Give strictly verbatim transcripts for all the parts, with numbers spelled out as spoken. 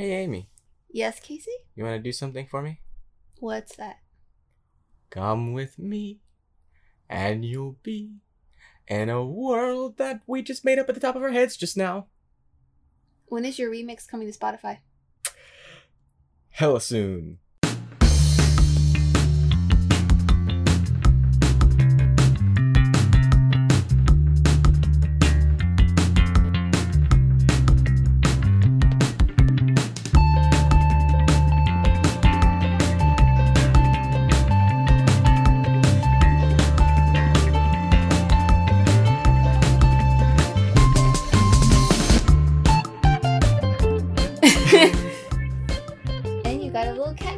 Hey, Amy. Yes, Casey? You want to do something for me? What's that? Come with me, and you'll be in a world that we just made up at the top of our heads just now. When is your remix coming to Spotify? Hella soon.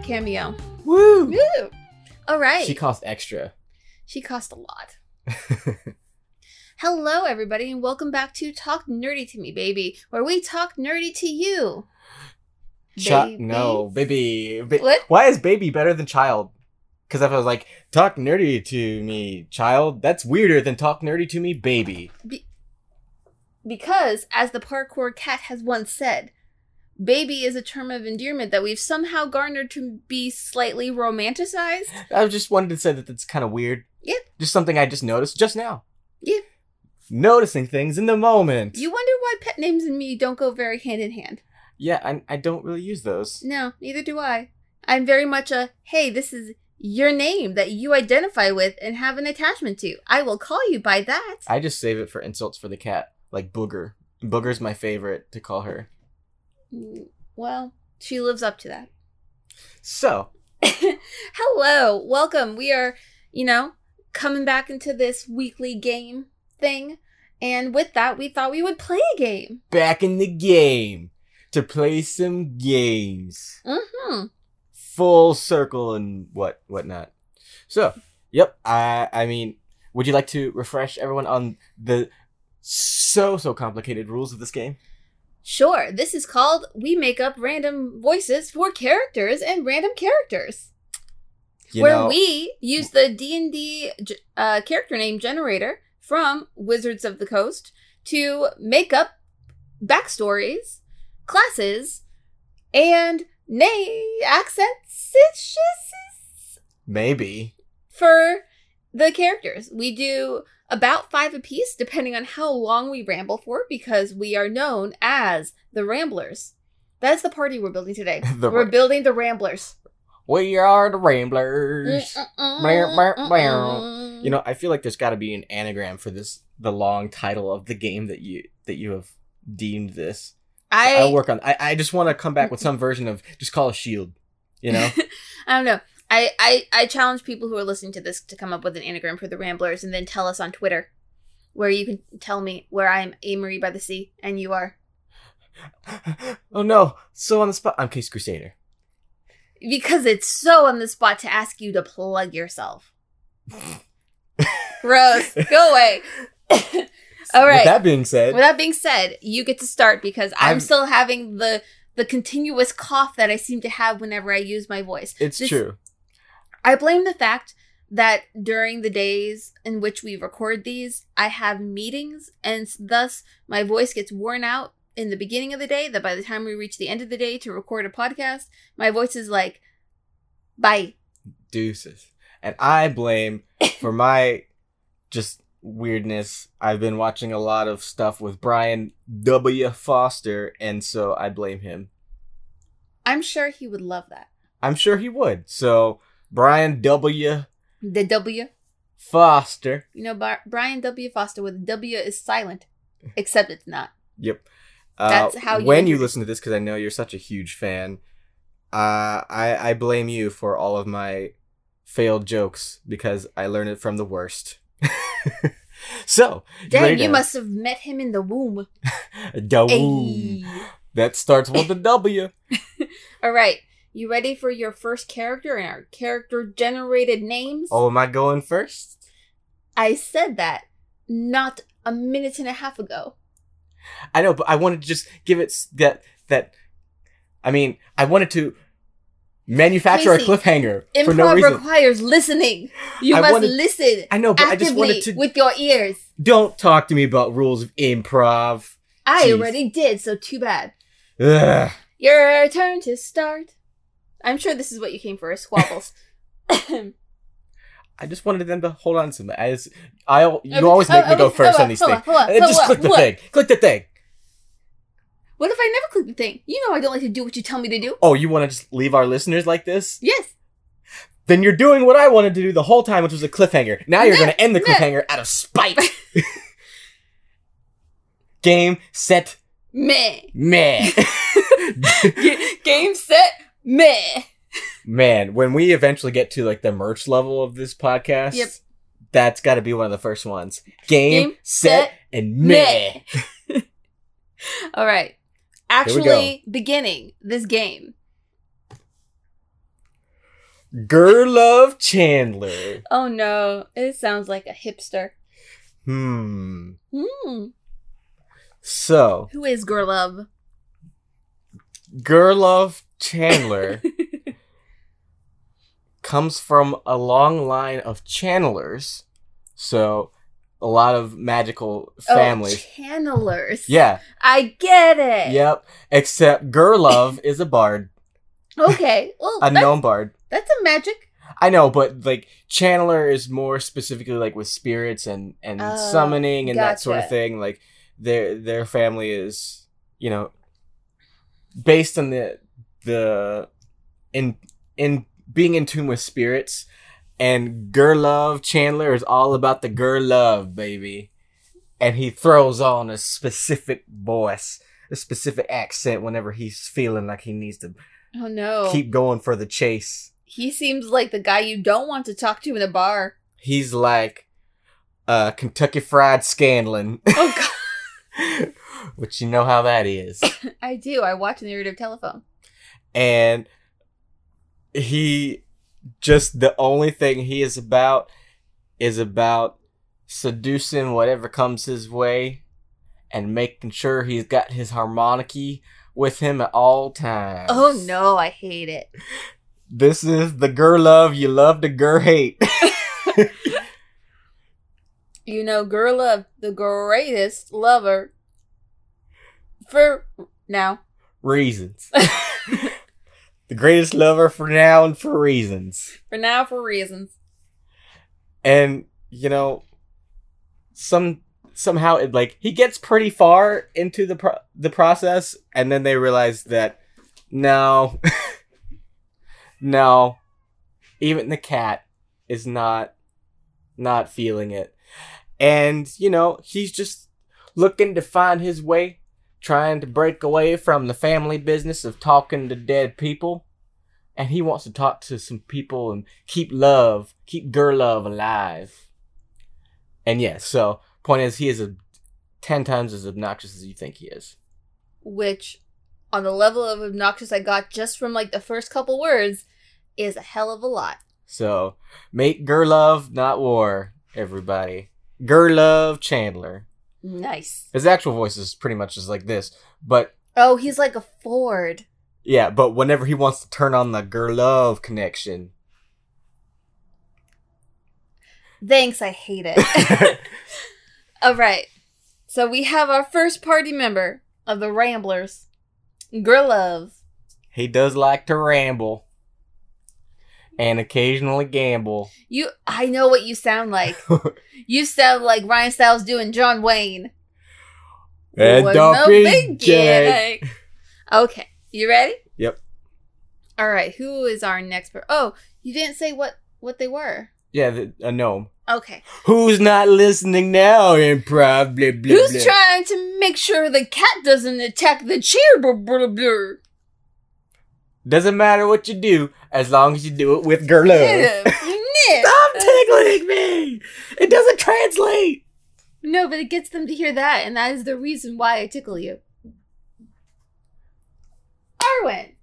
Cameo. Woo! Woo! All right. She cost extra. She cost a lot. Hello, everybody, and welcome back to Talk Nerdy to Me, Baby, where we talk nerdy to you. Ch- no, baby. Ba- what? Why is baby better than child? Because if I was like, talk nerdy to me, child, that's weirder than talk nerdy to me, baby. Be- because, as the parkour cat has once said, baby is a term of endearment that we've somehow garnered to be slightly romanticized. I just wanted to say that that's kind of weird. Yeah. Just something I just noticed just now. Yeah. Noticing things in the moment. You wonder why pet names and me don't go very hand in hand. Yeah, I, I don't really use those. No, neither do I. I'm very much a, hey, this is your name that you identify with and have an attachment to. I will call you by that. I just save it for insults for the cat, like Booger. Booger's my favorite to call her. Well, she lives up to that. So. Hello. Welcome. We are, you know, coming back into this weekly game thing. And with that, we thought we would play a game. Back in the game. To play some games. Mm-hmm. Full circle and what whatnot. So, yep. I, I mean, would you like to refresh everyone on the so, so complicated rules of this game? Sure, this is called We Make Up Random Voices for Characters and Random Characters. You where know, we use the D and D uh, character name generator from Wizards of the Coast to make up backstories, classes, and nay, accents. Maybe. For the characters. We do about five apiece, depending on how long we ramble for, because we are known as the Ramblers. That's the party we're building today. We're ra- building the Ramblers. We are the Ramblers. Mm-mm, blah, blah, blah. You know, I feel like there's got to be an anagram for this, the long title of the game that you that you have deemed this. I, I'll work on I, I just want to come back with some version of just call a shield, you know? I don't know. I, I, I challenge people who are listening to this to come up with an anagram for the Ramblers and then tell us on Twitter, where you can tell me where I'm Amory by the Sea and you are. Oh no, so on the spot. I'm Case Crusader. Because it's so on the spot to ask you to plug yourself. Gross. Go away. All right. With that being said. With that being said, you get to start because I'm, I'm... still having the, the continuous cough that I seem to have whenever I use my voice. It's this, true. I blame the fact that during the days in which we record these, I have meetings, and thus my voice gets worn out in the beginning of the day, that by the time we reach the end of the day to record a podcast, my voice is like, bye. Deuces. And I blame, for my just weirdness, I've been watching a lot of stuff with Brian W. Foster, and so I blame him. I'm sure he would love that. I'm sure he would, so... Brian W. The W. Foster. You know, Bar- Brian W. Foster with W is silent, except it's not. Yep. Uh, That's how you... When you listen to this, because I know you're such a huge fan, uh, I, I blame you for all of my failed jokes, because I learned it from the worst. So. Damn, you must have met him in the womb. The womb. Ay. That starts with the W. All right. You ready for your first character and our character-generated names? Oh, am I going first? I said that not a minute and a half ago. I know, but I wanted to just give it that... that. I mean, I wanted to manufacture Casey, a cliffhanger for no reason. Improv requires listening. You I must wanted, listen I know, but actively I just wanted to, with your ears. Don't talk to me about rules of improv. I Jeez. already did, so too bad. Ugh. Your turn to start. I'm sure this is what you came for, squabbles. I just wanted them to hold on to me. As I, you okay. always make oh, me go okay. first oh, on these things. On, on, and just on, click the what? thing. Click the thing. What if I never click the thing? You know I don't like to do what you tell me to do. Oh, you want to just leave our listeners like this? Yes. Then you're doing what I wanted to do the whole time, which was a cliffhanger. Now you're going to end the cliffhanger out of spite. Game, set, meh. Meh. G- game, set, meh. Man, when we eventually get to like the merch level of this podcast, yep. that's got to be one of the first ones. Game, game set, set, and meh. meh. All right. Actually beginning this game. Gurlove Chandler. Oh no, it sounds like a hipster. Hmm. Hmm. So. Who is Gurlove? Gurlove Chandler comes from a long line of channelers. So, a lot of magical families. Oh, channelers. Yeah. I get it. Yep. Except Gurlove is a bard. Okay. Well, a gnome bard. That's a magic. I know, but like channeler is more specifically like with spirits and, and uh, summoning and gotcha. that sort of thing. Like their their family is, you know, based on the the in in being in tune with spirits, and Gurlove Chandler is all about the Gurlove, baby. And he throws on a specific voice, a specific accent whenever he's feeling like he needs to oh, no. keep going for the chase. He seems like the guy you don't want to talk to in a bar. He's like uh, Kentucky Fried Scanlon. Oh, God. Which you know how that is. I do. I watch Narrative Telephone. And he just, the only thing he is about is about seducing whatever comes his way and making sure he's got his harmonicky with him at all times. Oh, no. I hate it. This is the Gurlove you love to gur hate. You know, Gurlove, the greatest lover for now. Reasons. The greatest lover for now and for reasons. For now, for reasons. And, you know, some somehow it like he gets pretty far into the pro- the process, and then they realize that no. No, even the cat is not not feeling it. And, you know, he's just looking to find his way, trying to break away from the family business of talking to dead people. And he wants to talk to some people and keep love, keep Gurlove alive. And yes, yeah, so point is, he is a, ten times as obnoxious as you think he is. Which, on the level of obnoxious I got just from like the first couple words, is a hell of a lot. So, make Gurlove, not war, everybody. Gurlove Chandler. Nice. His actual voice is pretty much just like this, but... Oh, he's like a Ford. Yeah, but whenever he wants to turn on the Gurlove connection... Thanks, I hate it. All right. So we have our first party member of the Ramblers, Gurlove. He does like to ramble. And occasionally gamble. You, I know what you sound like. You sound like Ryan Stiles doing John Wayne. And don't be gay. Okay, you ready? Yep. All right, who is our next person? Oh, you didn't say what, what they were. Yeah, the, a gnome. Okay. Who's not listening now, improv? Blah, blah, Who's blah. trying to make sure the cat doesn't attack the chair? Blah, blah, blah. Doesn't matter what you do, as long as you do it with Gurlove. Stop tickling me! It doesn't translate! No, but it gets them to hear that, and that is the reason why I tickle you. Arwen.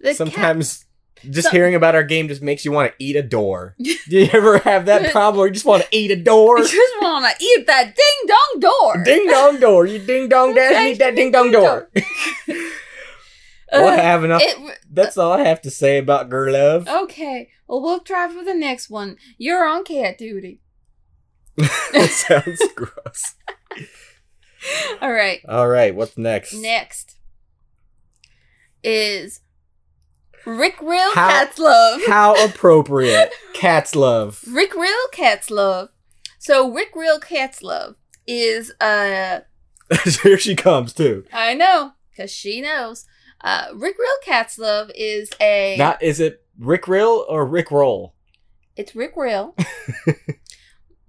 The Sometimes... Cat- Just Some- hearing about our game just makes you want to eat a door. Do you ever have that problem where you just want to eat a door? You just want to eat that ding-dong door. Ding-dong door. You ding-dong dad and eat that ding-dong door. Well, I have enough. It, That's all I have to say about Gurlove. Okay. Well, we'll try for the next one. You're on cat duty. That sounds gross. All right. All right. What's next? Next. is Rickrill Catslove. How appropriate. Catslove. Rickrill Catslove. So Rickrill Catslove is a... Uh, Here she comes, too. I know, because she knows. Uh, Rickrill Catslove is a... Not, is it Rickrill or Rickroll? It's Rickrill.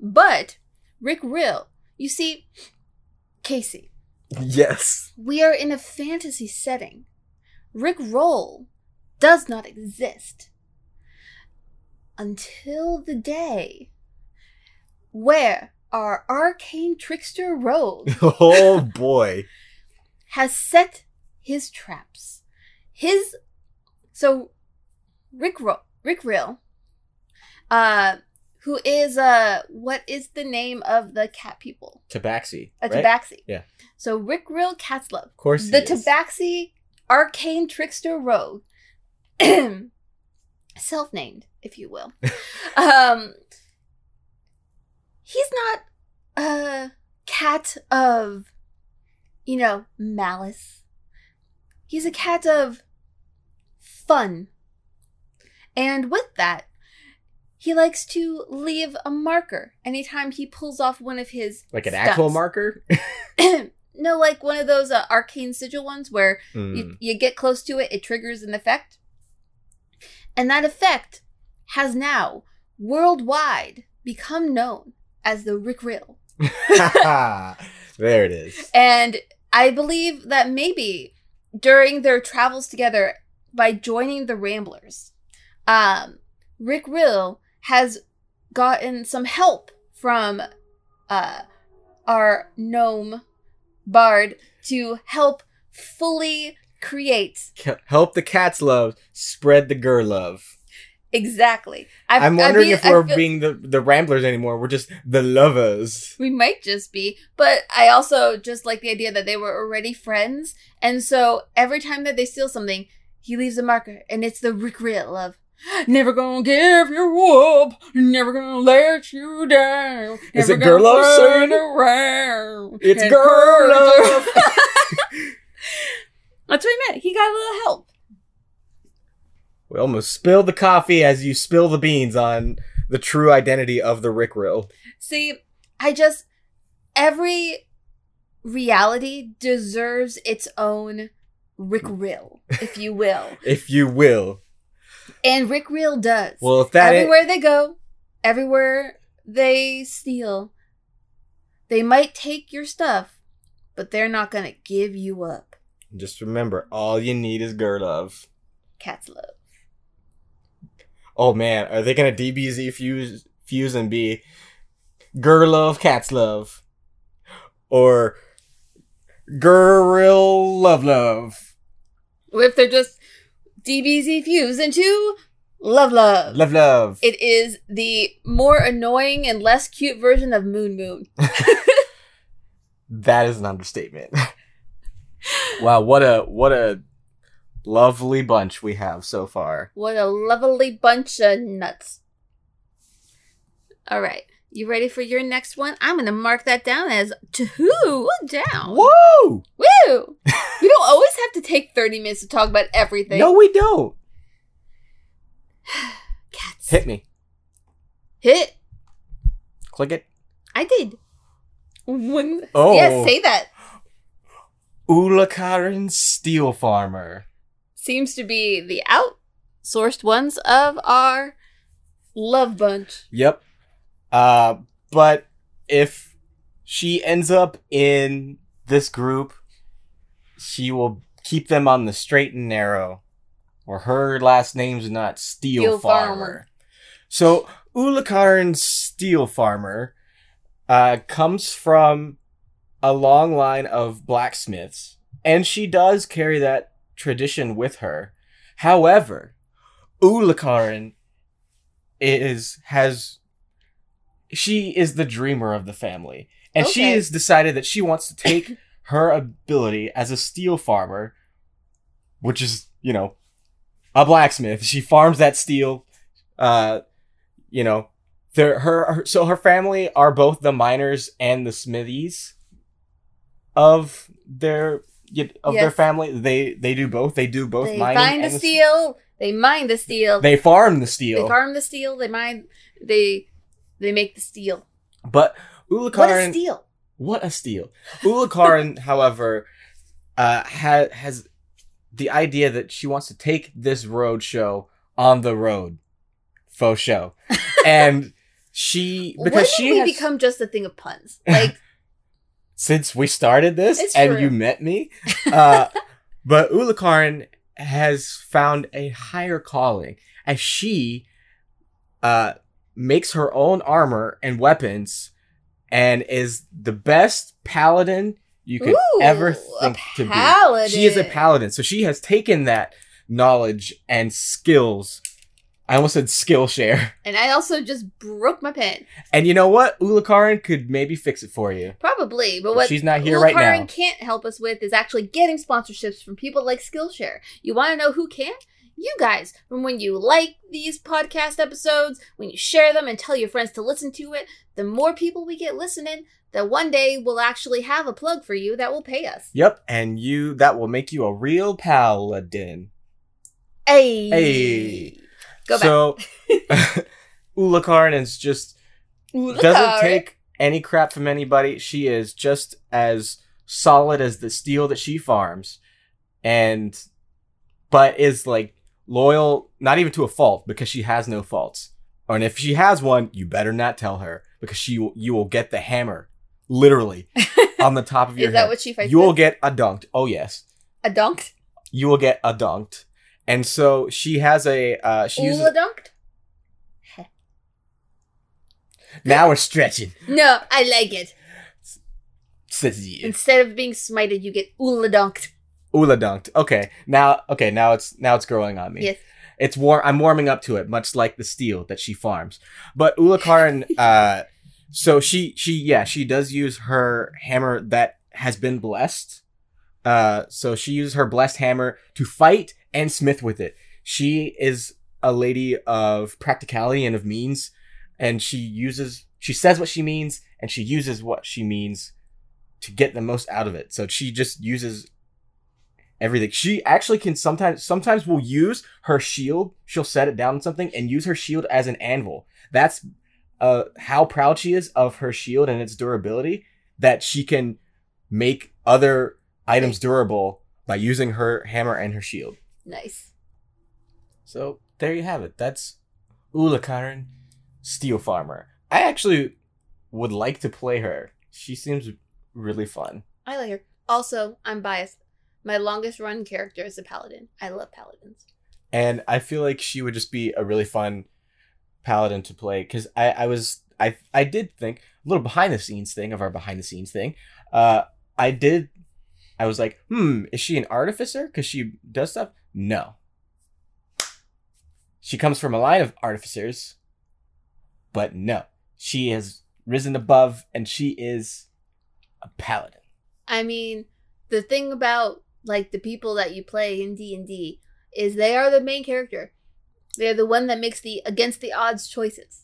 But Rickrill, you see, Casey. Yes. We are in a fantasy setting. Rickroll does not exist until the day where our arcane trickster Rogue oh boy has set his traps. His so Rickrill Rickrill uh who is uh what is the name of the cat people? Tabaxi. A right? Tabaxi. Yeah. So Rickrill Catslove. Of course. The Tabaxi arcane trickster Rogue. Self-named, if you will. um He's not a cat of, you know, malice. He's a cat of fun. And with that, he likes to leave a marker anytime he pulls off one of his Like an stumps. Actual marker? No, like one of those uh, arcane sigil ones where mm. you, you get close to it, it triggers an effect. And that effect has now worldwide become known as the Rickrill. There it is. And I believe that maybe during their travels together by joining the Ramblers, um, Rickrill has gotten some help from uh, our gnome bard to help fully create. Help the cats love, spread the Gurlove. Exactly. I've, I'm wondering be, if we're feel, being the, the Ramblers anymore. We're just the lovers. We might just be. But I also just like the idea that they were already friends. And so every time that they steal something, he leaves a marker. And it's the Rickrill of, never gonna give you up. Never gonna let you down. Is it Gurlove soon? Around. It's Gurlove. That's what he meant. He got a little help. We almost spilled the coffee as you spill the beans on the true identity of the Rickrill. See, I just... Every reality deserves its own Rickrill, if you will. If you will. And Rickrill does. Well, if that Everywhere it- they go, everywhere they steal, they might take your stuff, but they're not going to give you up. Just remember, all you need is Gurlove. Catslove. Oh man, are they gonna D B Z fuse fuse and be Gurlove Catslove or Gurrill Love Love? What if they're just D B Z fuse into Love Love? Love Love. It is the more annoying and less cute version of Moon Moon. That is an understatement. Wow, what a what a. lovely bunch we have so far. What a lovely bunch of nuts. All right. You ready for your next one? I'm going to mark that down as two down. Woo! Woo! We don't always have to take thirty minutes to talk about everything. No, we don't. Cats. Hit me. Hit. Click it. I did. One. Oh. Yeah, say that. Ulakaren Steelfarmer. Seems to be the outsourced ones of our love bunch. Yep. Uh, but if she ends up in this group, she will keep them on the straight and narrow. Or her last name's not Steel, Steel Farmer. Farmer. So Ulakaren Steelfarmer uh, comes from a long line of blacksmiths. And she does carry that tradition with her. However, Oolalaren is has she is the dreamer of the family, and okay. she has decided that she wants to take her ability as a steel farmer, which is, you know, a blacksmith. She farms that steel, uh, you know, her, her so her family are both the miners and the smithies of their of yes. their family. They they do both. They do both. They mining find and the steel. They mine the steel. They farm the steel. They farm the steel. They mine. They they make the steel. But Ulakaren, what a steal! What a steal! Ulakaren, however, uh, ha- has the idea that she wants to take this road show on the road, faux show, and she because when did she we has... become just a thing of puns like since we started this it's and true. You met me, uh, but Ulakaren has found a higher calling as she, uh. makes her own armor and weapons and is the best paladin you could Ooh, ever think to be. She is a paladin. So she has taken that knowledge and skills. I almost said Skillshare. And I also just broke my pen. And you know what? Ulakaren could maybe fix it for you. Probably. But, but what she's not here Ulakaren right now. Can't help us with is actually getting sponsorships from people like Skillshare. You want to know who can? You guys, from when you like these podcast episodes, when you share them and tell your friends to listen to it, the more people we get listening, that one day we'll actually have a plug for you that will pay us. Yep, and you that will make you a real paladin. Hey, hey. Go so, back. So, Ulakaren is just Ulakaren. Doesn't take any crap from anybody. She is just as solid as the steel that she farms, and but is like. Loyal, not even to a fault, because she has no faults. And if she has one, you better not tell her, because she will, you will get the hammer, literally, on the top of your Is head. Is that what she fights You with? Will get a dunked. Oh, yes. A dunked? You will get a dunked. And so she has a... Uh, she uses a dunked? Now we're stretching. No, I like it. Instead of being smited, you get Oola dunked. Oola-dunked. Okay. Now okay, now it's now it's growing on me. Yes. It's warm I'm warming up to it, much like the steel that she farms. But Ulakaren uh so she she yeah, she does use her hammer that has been blessed. Uh so she uses her blessed hammer to fight and smith with it. She is a lady of practicality and of means, and she uses she says what she means and she uses what she means to get the most out of it. So she just uses everything. She actually can sometimes sometimes will use her shield. She'll set it down on something and use her shield as an anvil. That's uh, how proud she is of her shield and its durability, that she can make other items durable by using her hammer and her shield. Nice. So there you have it. That's Ulakaren Steelfarmer. I actually would like to play her. She seems really fun. I like her. Also, I'm biased. My longest run character is a paladin. I love paladins. And I feel like she would just be a really fun paladin to play. Because I, I was, I I did think, a little behind the scenes thing of our behind the scenes thing. Uh, I did, I was like, hmm, is she an artificer? Because she does stuff? No. She comes from a line of artificers. But no. She has risen above and she is a paladin. I mean, the thing about like the people that you play in D and D is they are the main character. They're the one that makes the against the odds choices.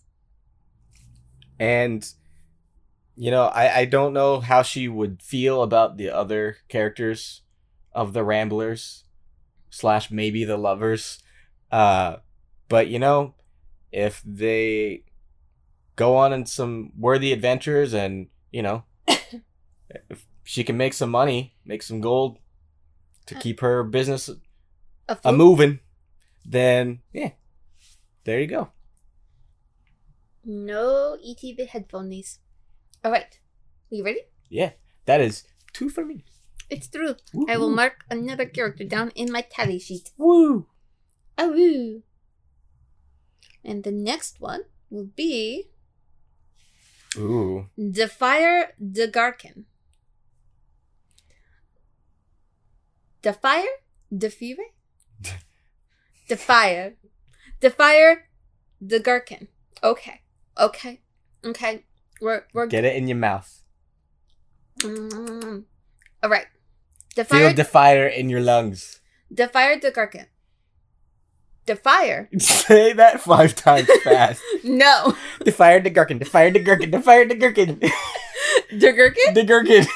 And, you know, I, I don't know how she would feel about the other characters of the Ramblers slash maybe the Lovers. Uh, but, you know, if they go on in some worthy adventures and, you know, if she can make some money, make some gold to keep her business a moving, then yeah, there you go. No E T the headphones. All right, are you ready? Yeah, that is two for me. It's true. Woo-hoo. I will mark another character down in my tally sheet. Woo! Oh, woo! And the next one will be Ooh. Dafire Dergarkin. Dafire? Dafire? Dafire. Dafire Dergarkin. Okay. Okay. Okay. We're we're Get it in your mouth. Mm-hmm. All right. Dafire, feel Dafire in your lungs. Dafire Dergarkin. Dafire. Say that five times fast. No. Dafire Dergarkin. Dafire Dergarkin. Dafire Dergarkin. Dergarkin? Dergarkin.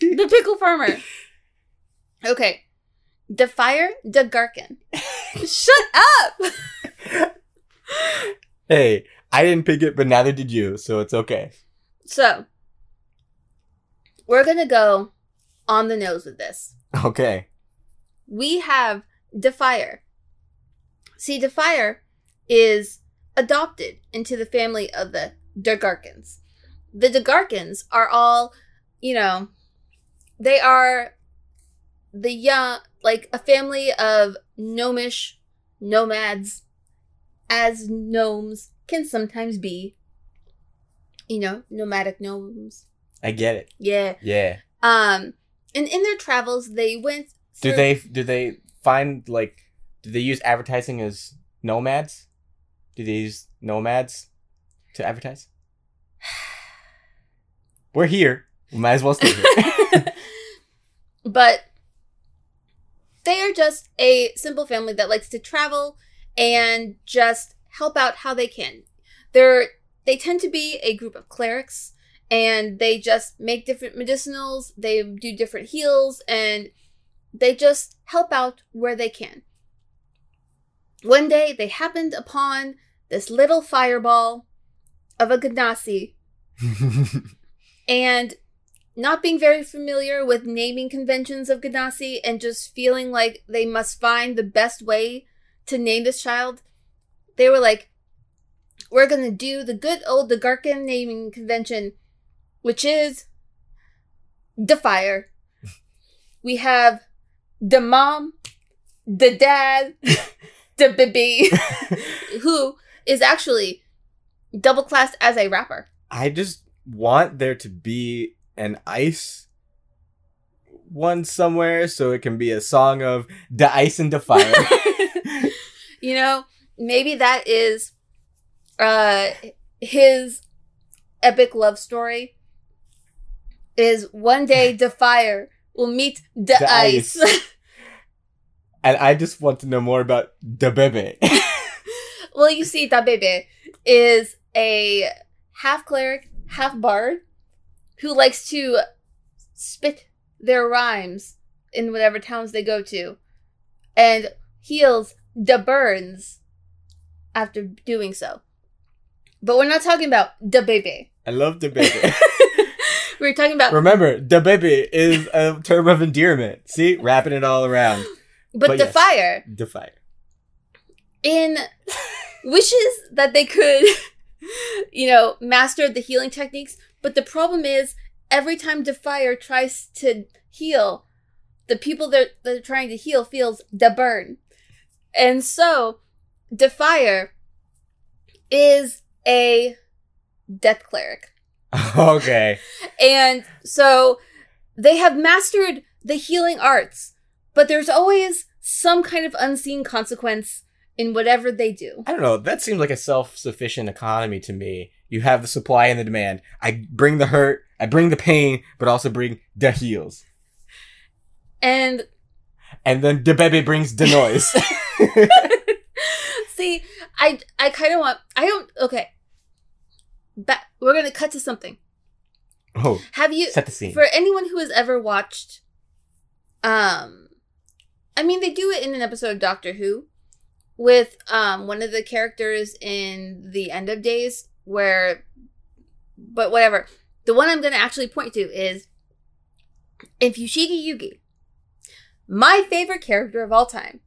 The pickle farmer. Okay. Dafire Dergarkin. Shut up! Hey, I didn't pick it, but neither did you, so it's okay. So, we're going to go on the nose with this. Okay. We have Dafire. See, Dafire is adopted into the family of the Dergarkins. The Dergarkins are all, you know, they are the young, like a family of gnomish nomads, as gnomes can sometimes be. You know, nomadic gnomes. I get it. Yeah. Yeah. Um, and in their travels, they went through... Do they, do they find, like, do they use advertising as nomads? Do they use nomads to advertise? We're here. We might as well stay here. But they are just a simple family that likes to travel and just help out how they can. They're, they tend to be a group of clerics, and they just make different medicinals. They do different heals, and they just help out where they can. One day, they happened upon this little fireball of a Ganassi. And not being very familiar with naming conventions of Ganassi and just feeling like they must find the best way to name this child, they were like, we're going to do the good old Dergarkin naming convention, which is Dafire. We have the mom, the dad, the baby, who is actually double classed as a rapper. I just want there to be an ice one somewhere so it can be a song of the ice and the fire. You know, maybe that is uh, his epic love story. Is one day the fire will meet the, the ice. ice. And I just want to know more about the bebe. Well, you see, the bebe is a half cleric, half bard, who likes to spit their rhymes in whatever towns they go to and heals the burns after doing so. But we're not talking about the baby. I love the baby. We're talking about... Remember, the baby is a term of endearment. See? Wrapping it all around. But, but Dafire... Yes, Dafire. In wishes that they could, you know, master the healing techniques... But the problem is, every time Dafire tries to heal, the people that they're trying to heal feels the burn. And so, Dafire is a death cleric. Okay. And so, they have mastered the healing arts, but there's always some kind of unseen consequence in whatever they do. I don't know. That seems like a self-sufficient economy to me. You have the supply and the demand. I bring the hurt, I bring the pain, but also bring the heals. And and then the baby brings the noise. See, I I kind of want, I don't, okay. But we're going to cut to something. Oh, have you, set the scene. For anyone who has ever watched, um, I mean, they do it in an episode of Doctor Who with um one of the characters in The End of Days, where, but whatever. The one I'm going to actually point to is in Fushigi Yugi, my favorite character of all time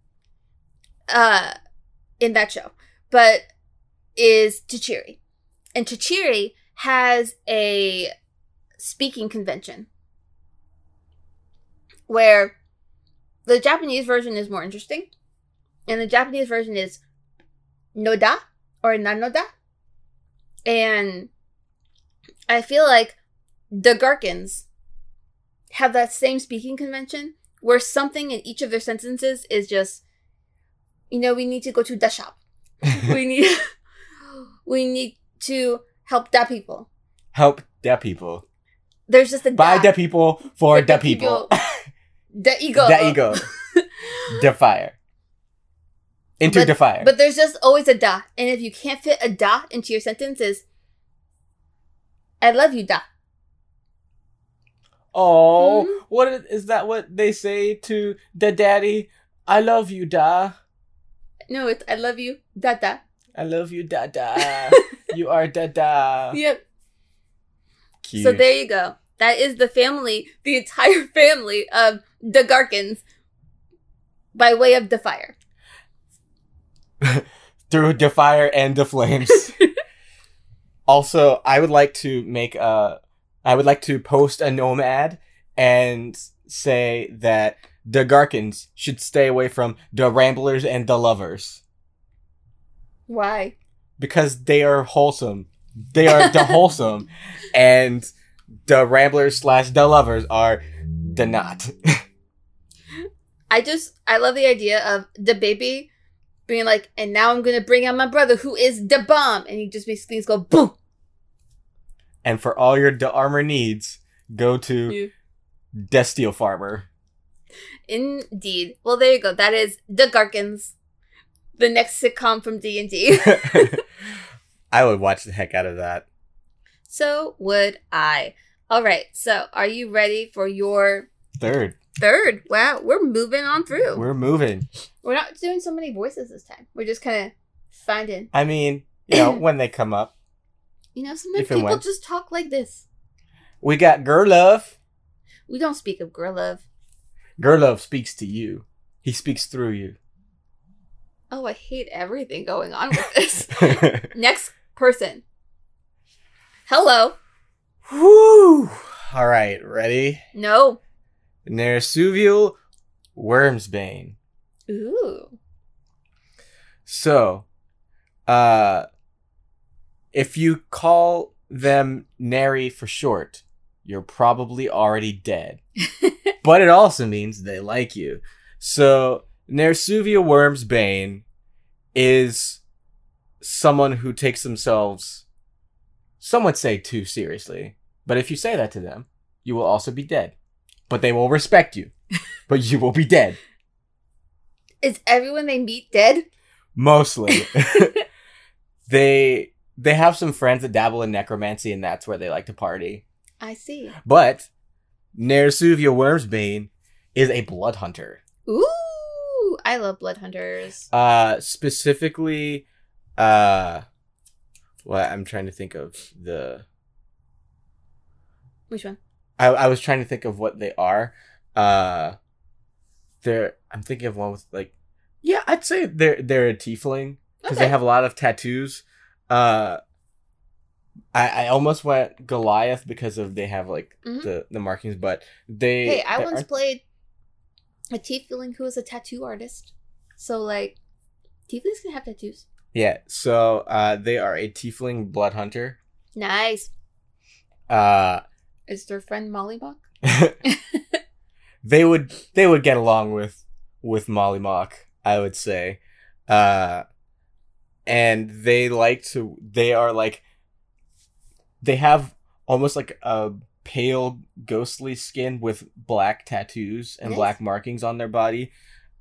uh, in that show, but is Chihiri. And Chihiri has a speaking convention where the Japanese version is more interesting. And the Japanese version is Noda or Nanoda. And I feel like the Dergarkins have that same speaking convention where something in each of their sentences is just, you know, we need to go to the shop. we need we need to help the people. Help the people. There's just a By da. the people for the, the people. people. The ego. The ego. The fire. Into but, the fire. But there's just always a da. And if you can't fit a da into your sentences, I love you, da. Oh, mm-hmm. What is, is that what they say to da daddy? I love you, da. No, it's I love you, da da. I love you, da da. You are da da. Yep. Cute. So there you go. That is the family, the entire family of Dergarkins by way of Dafire. Through Dafire and the Flames. Also, I would like to make a... I would like to post a nomad and say that the Dergarkins should stay away from the Ramblers and the Lovers. Why? Because they are wholesome. They are the wholesome. And the Ramblers slash the Lovers are the not. I just, I love the idea of the baby being like, and now I'm going to bring out my brother who is the bomb. And he just makes things go boom. And for all your da armor needs, go to da Steelfarmer. Indeed. Well, there you go. That is Dergarkins, the next sitcom from D and D. I would watch the heck out of that. So would I. All right. So are you ready for your... Third. Third. Wow. We're moving on through. We're moving. We're not doing so many voices this time. We're just kind of finding... I mean, you know, when they come up. You know, sometimes people went. just talk like this. We got Gurlove. We don't speak of Gurlove. Gurlove speaks to you. He speaks through you. Oh, I hate everything going on with this. Next person. Hello. Whoo. All right. Ready? No. Nersuviel Wormsbane. Ooh. So, uh... if you call them Neri for short, you're probably already dead. But it also means they like you. So Nersuviel Wormsbane is someone who takes themselves, some would say, too seriously. But if you say that to them, you will also be dead. But they will respect you. But you will be dead. Is everyone they meet dead? Mostly. They... They have some friends that dabble in necromancy, and that's where they like to party. I see. But Nersuviel Wormsbane is a blood hunter. Ooh, I love blood hunters. Uh, specifically, uh, well, I'm trying to think of the. Which one? I I was trying to think of what they are. Uh, they're I'm thinking of one with like, yeah, I'd say they're they're a tiefling because okay. They have a lot of tattoos. Uh, I, I almost went Goliath because of they have like mm-hmm. the, the markings, but they. Hey, I once aren't... played a tiefling who was a tattoo artist, so like tieflings can have tattoos. Yeah, so uh, they are a tiefling blood hunter. Nice. Uh, is their friend Mollymock? they would they would get along with with Mollymock, I would say. Uh. And they like to, they are like, they have almost like a pale ghostly skin with black tattoos and nice. black markings on their body.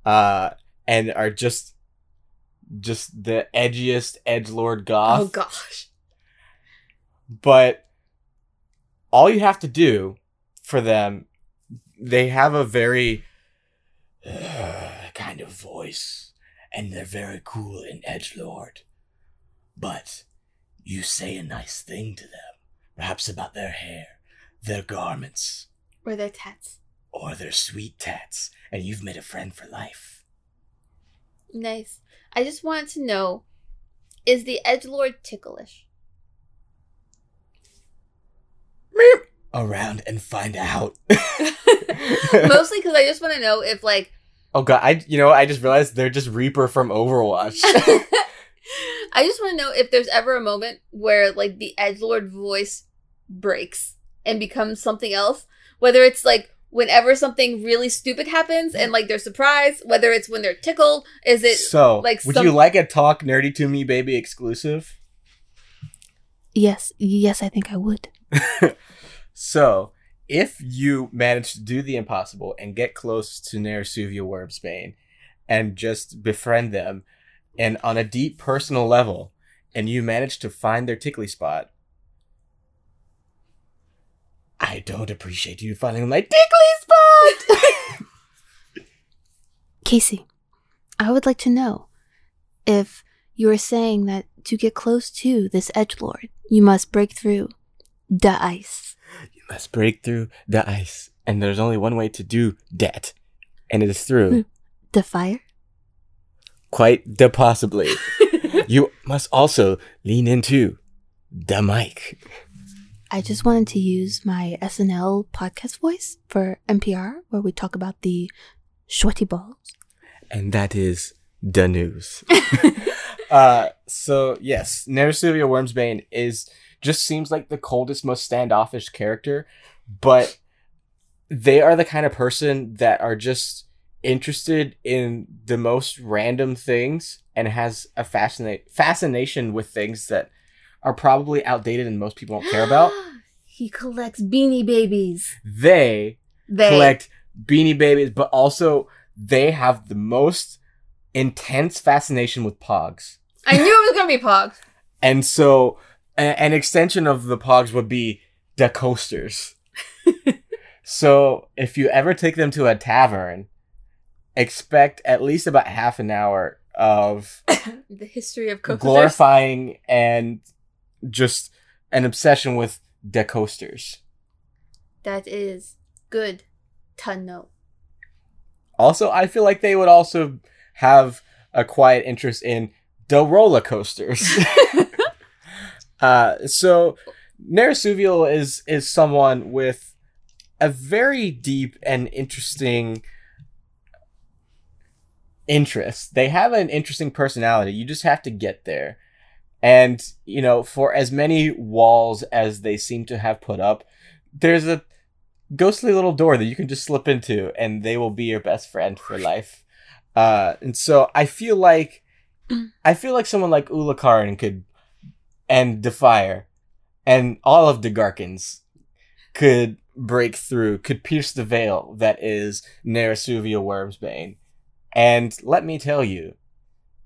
Uh, and are just, just the edgiest edgelord goth. Oh gosh. But all you have to do for them, they have a very uh, kind of voice. And they're very cool and edgelord. But you say a nice thing to them. Perhaps about their hair, their garments. Or their tats. Or their sweet tats. And you've made a friend for life. Nice. I just wanted to know, is the edgelord ticklish? Meep. Around and find out. Mostly because I just want to know if, like, oh god, I you know, I just realized they're just Reaper from Overwatch. I just want to know if there's ever a moment where like the edgelord voice breaks and becomes something else. Whether it's like whenever something really stupid happens and like they're surprised, whether it's when they're tickled, is it so like would some- you like a Talk Nerdy to Me Baby exclusive? Yes, yes, I think I would. So if you manage to do the impossible and get close to Nersuviel Wormsbane and just befriend them and on a deep personal level and you manage to find their tickly spot, I don't appreciate you finding my tickly spot! Casey, I would like to know if you are saying that to get close to this edgelord, you must break through the ice. You must break through the ice. And there's only one way to do that. And it is through... the fire? Quite the possibly. You must also lean into the mic. I just wanted to use my S N L podcast voice for N P R, where we talk about the shorty balls. And that is the news. uh, so, yes, Nersuviel Wormsbane is just seems like the coldest, most standoffish character, but they are the kind of person that are just interested in the most random things and has a fascinate fascination with things that are probably outdated and most people don't care about. He collects Beanie Babies. They, they collect Beanie Babies, but also they have the most intense fascination with Pogs. I knew it was going to be Pogs. And so a- an extension of the Pogs would be the coasters. So if you ever take them to a tavern, expect at least about half an hour of the history of coasters, glorifying and just an obsession with the coasters. That is good to know. Also, I feel like they would also have a quiet interest in the roller coasters. uh, so Nersuviel is is someone with a very deep and interesting interest. They have an interesting personality. You just have to get there. And, you know, for as many walls as they seem to have put up, there's a ghostly little door that you can just slip into and they will be your best friend for life. Uh, and so I feel like I feel like someone like Ulakaren could, and Dafire and all of the Dergarkins could break through, could pierce the veil that is Nersuviel Wormsbane. And let me tell you,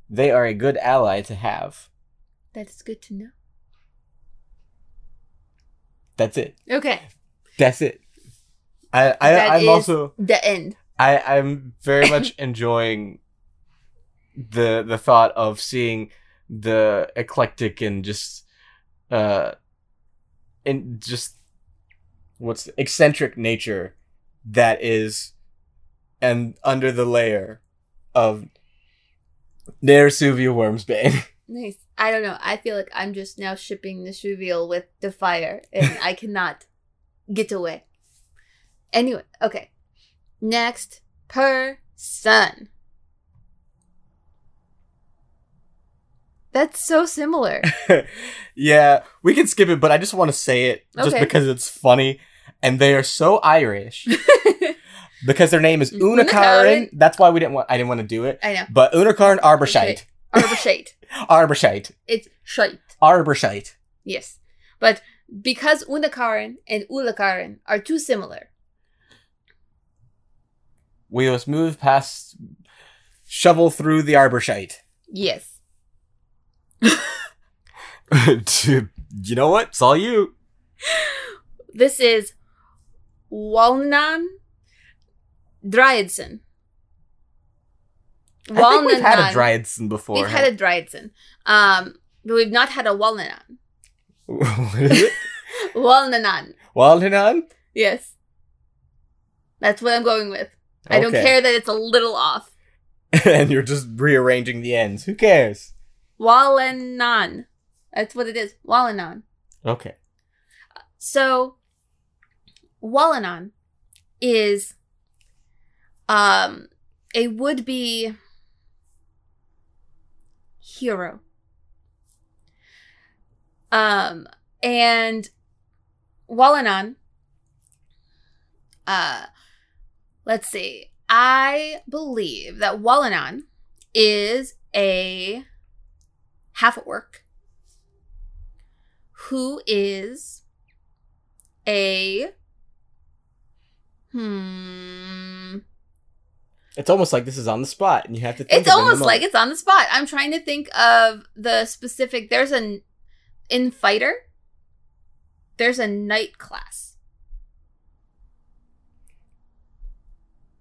they are a good ally to have. That's good to know. That's it. Okay. That's it. I, I that I'm is also the end. I, I'm very much enjoying the the thought of seeing the eclectic and just uh and just what's the eccentric nature that is and under the layer of Nersuviel Wormsbane. Nice. I don't know. I feel like I'm just now shipping Nersuviel with Dafire, and I cannot get away. Anyway, okay. Next person. That's so similar. Yeah, we can skip it, but I just want to say it just okay. because it's funny, and they are so Irish. Because their name is Oolalove. That's why we didn't want. I didn't want to do it. I know. But Oolalove Arborshite. Arborshite. Arborshite. It's shite. Arborshite. Yes, but because Oolalove and Ulakaren are too similar, we must move past, shovel through the Arborshite. Yes. You know what? It's all you. This is Wallanan Dryadson. I Wallanan. think we've had a Dryadson before. We've huh? had a Dryadson. Um, but we've not had a Wallanan. What is it? Wallanan. Wallanan? Yes. That's what I'm going with. Okay. I don't care that it's a little off. And you're just rearranging the ends. Who cares? Wallanan. That's what it is. Wallanan. Okay. So, Wallanan is... Um, a would-be hero. Um, and Wallanan, uh, let's see. I believe that Wallanan is a half-orc who is a, hmm... It's almost like this is on the spot, and you have to think It's of almost like it's on the spot. I'm trying to think of the specific... There's an... In Fighter, there's a knight class.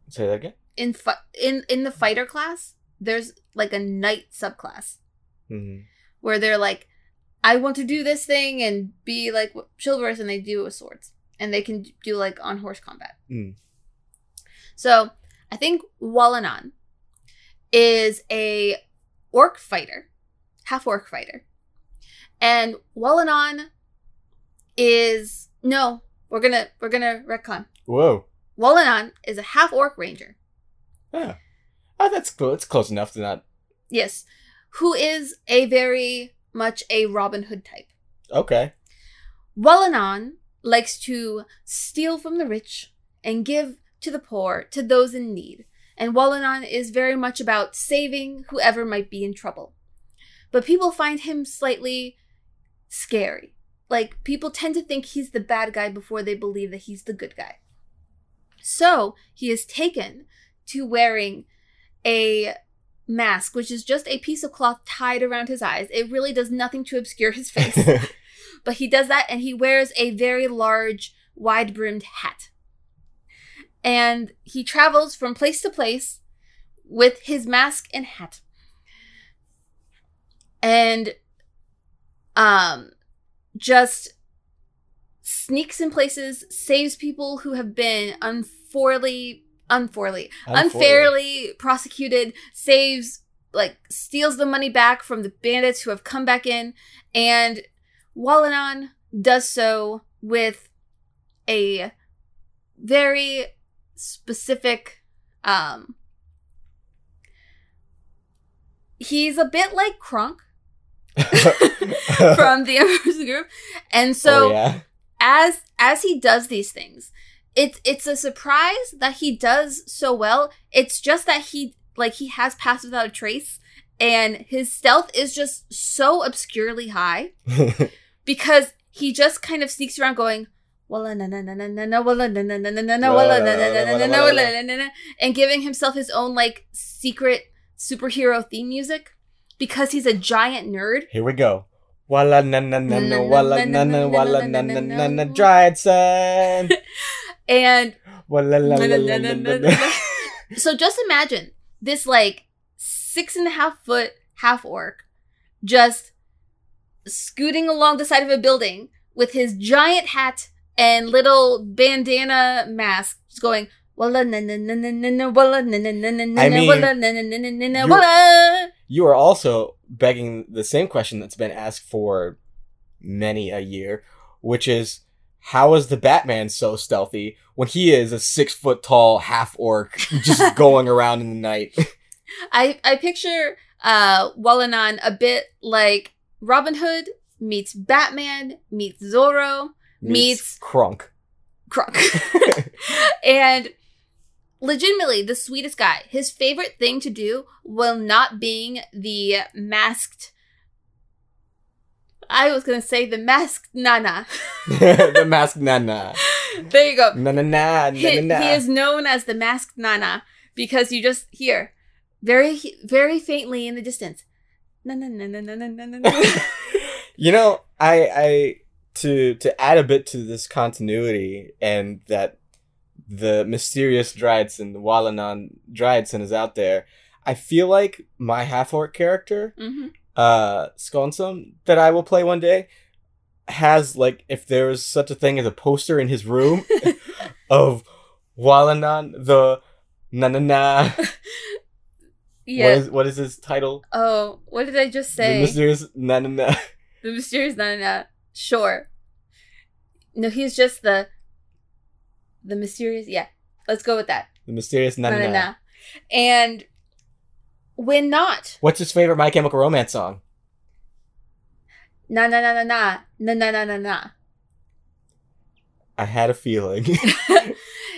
Say that again? In fi in in the fighter class, there's like a knight subclass mm-hmm. where they're like, I want to do this thing and be like chivalrous, and they do it with swords, and they can do like on horse combat. Mm. So I think Wallanan is a orc fighter, half orc fighter, and Wallanan is no. We're gonna we're gonna retcon. Whoa. Wallanan is a half orc ranger. Yeah. Oh, that's cool. It's close enough to not. Yes. Who is a very much a Robin Hood type. Okay. Wallanan likes to steal from the rich and give to the poor, to those in need. And Wallanan is very much about saving whoever might be in trouble. But people find him slightly scary. Like, people tend to think he's the bad guy before they believe that he's the good guy. So he is taken to wearing a mask, which is just a piece of cloth tied around his eyes. It really does nothing to obscure his face. But he does that, and he wears a very large, wide-brimmed hat. And he travels from place to place with his mask and hat. And um, just sneaks in places, saves people who have been unfairly, unfairly, unfairly prosecuted, saves, like, steals the money back from the bandits who have come back in. And Wallanan does so with a very specific, um, he's a bit like Kronk from the Emperor's Group. And so oh, yeah. as as he does these things, it's it's a surprise that he does so well. It's just that he like he has passed without a trace, and his stealth is just so obscurely high because he just kind of sneaks around going, and giving himself his own like secret superhero theme music because he's a giant nerd. Here we go. Walla na na na na walla na na walla na na na na Dryadson. And walla la la la la la. So just imagine this like six and a half foot half orc just scooting along the side of a building with his giant hat and little bandana mask, just going, walla na na na na na walla na na na na walla na na na na na walla. You are also begging the same question that's been asked for many a year, which is, how is the Batman so stealthy when he is a six foot tall half orc just going around in the night? I I picture uh, Wallanan a bit like Robin Hood meets Batman meets Zorro. Meets Kronk. Kronk. And legitimately, the sweetest guy. His favorite thing to do, while not being the masked... I was going to say the masked nana. The masked nana. There you go. Na-na-na, na-na-na. He, he is known as the masked nana because you just hear very very faintly in the distance. Na-na-na-na-na-na-na-na. You know, I... I... To to add a bit to this continuity, and that the mysterious Dryadson, the Wallanan Dryadson, is out there, I feel like my half-orc character, mm-hmm. uh, Skonsum, that I will play one day, has, like, if there is such a thing as a poster in his room of Wallanan, the na-na-na. Yeah. What is, what is his title? Oh, what did I just say? The mysterious na-na-na. The mysterious na-na-na. Sure. No, he's just the the mysterious. Yeah, let's go with that. The mysterious na na na. And when not. What's his favorite My Chemical Romance song? Na na na na na na na na na na. I had a feeling.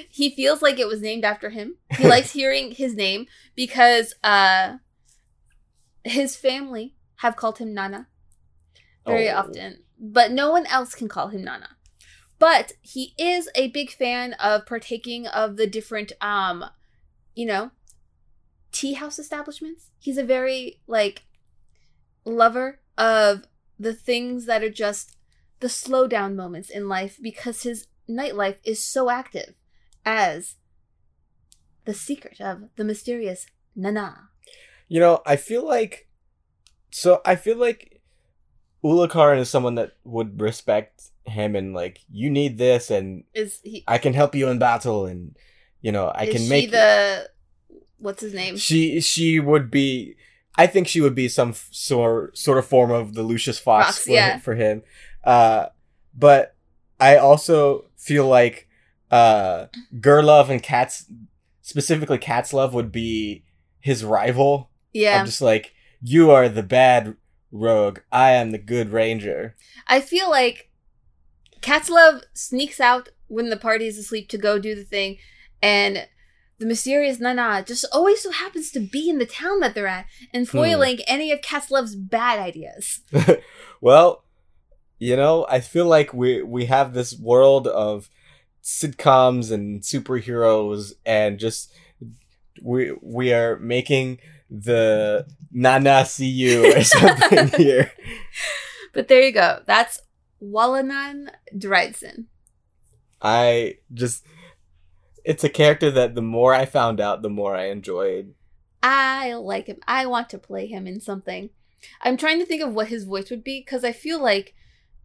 He feels like it was named after him. He likes hearing his name because uh, his family have called him Nana very oh. often. But no one else can call him Nana. But he is a big fan of partaking of the different, um, you know, tea house establishments. He's a very, like, lover of the things that are just the slow down moments in life because his nightlife is so active as the secret of the mysterious Nana. You know, I feel like... So, I feel like Ulakaren is someone that would respect him and, like, you need this and is he, I can help you in battle and, you know, I can make... Is she the... What's his name? She she would be... I think she would be some f- sort, sort of form of the Lucius Fox, Fox for, yeah. for him. Uh, but I also feel like uh, Gurlove and Cats... Specifically Catslove would be his rival. Yeah. I'm just like... You are the bad rogue. I am the good ranger. I feel like Catslove sneaks out when the party is asleep to go do the thing, and the mysterious Nana just always so happens to be in the town that they're at and foiling hmm. any of Catslove's bad ideas. Well, you know, I feel like we we have this world of sitcoms and superheroes, and just we we are making the Nana see you or something here. But there you go. That's Wallanan Dryadson. I just... It's a character that the more I found out, the more I enjoyed. I like him. I want to play him in something. I'm trying to think of what his voice would be, because I feel like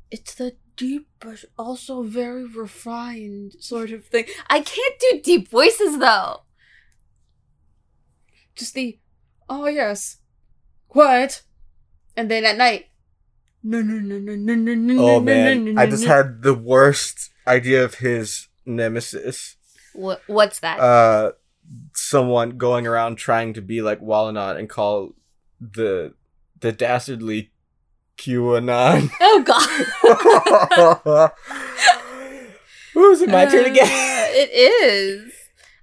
it's the deep but also very refined sort of thing. I can't do deep voices, though. Just the... Oh, yes. Quiet. And then at night. No, no, no, no, no, no, no, oh, man. I just had the worst idea of his nemesis. What? What's that? Uh, someone going around trying to be like Wallanan and call the the dastardly QAnon. Oh, God. Ooh, is it my uh, turn again? It is.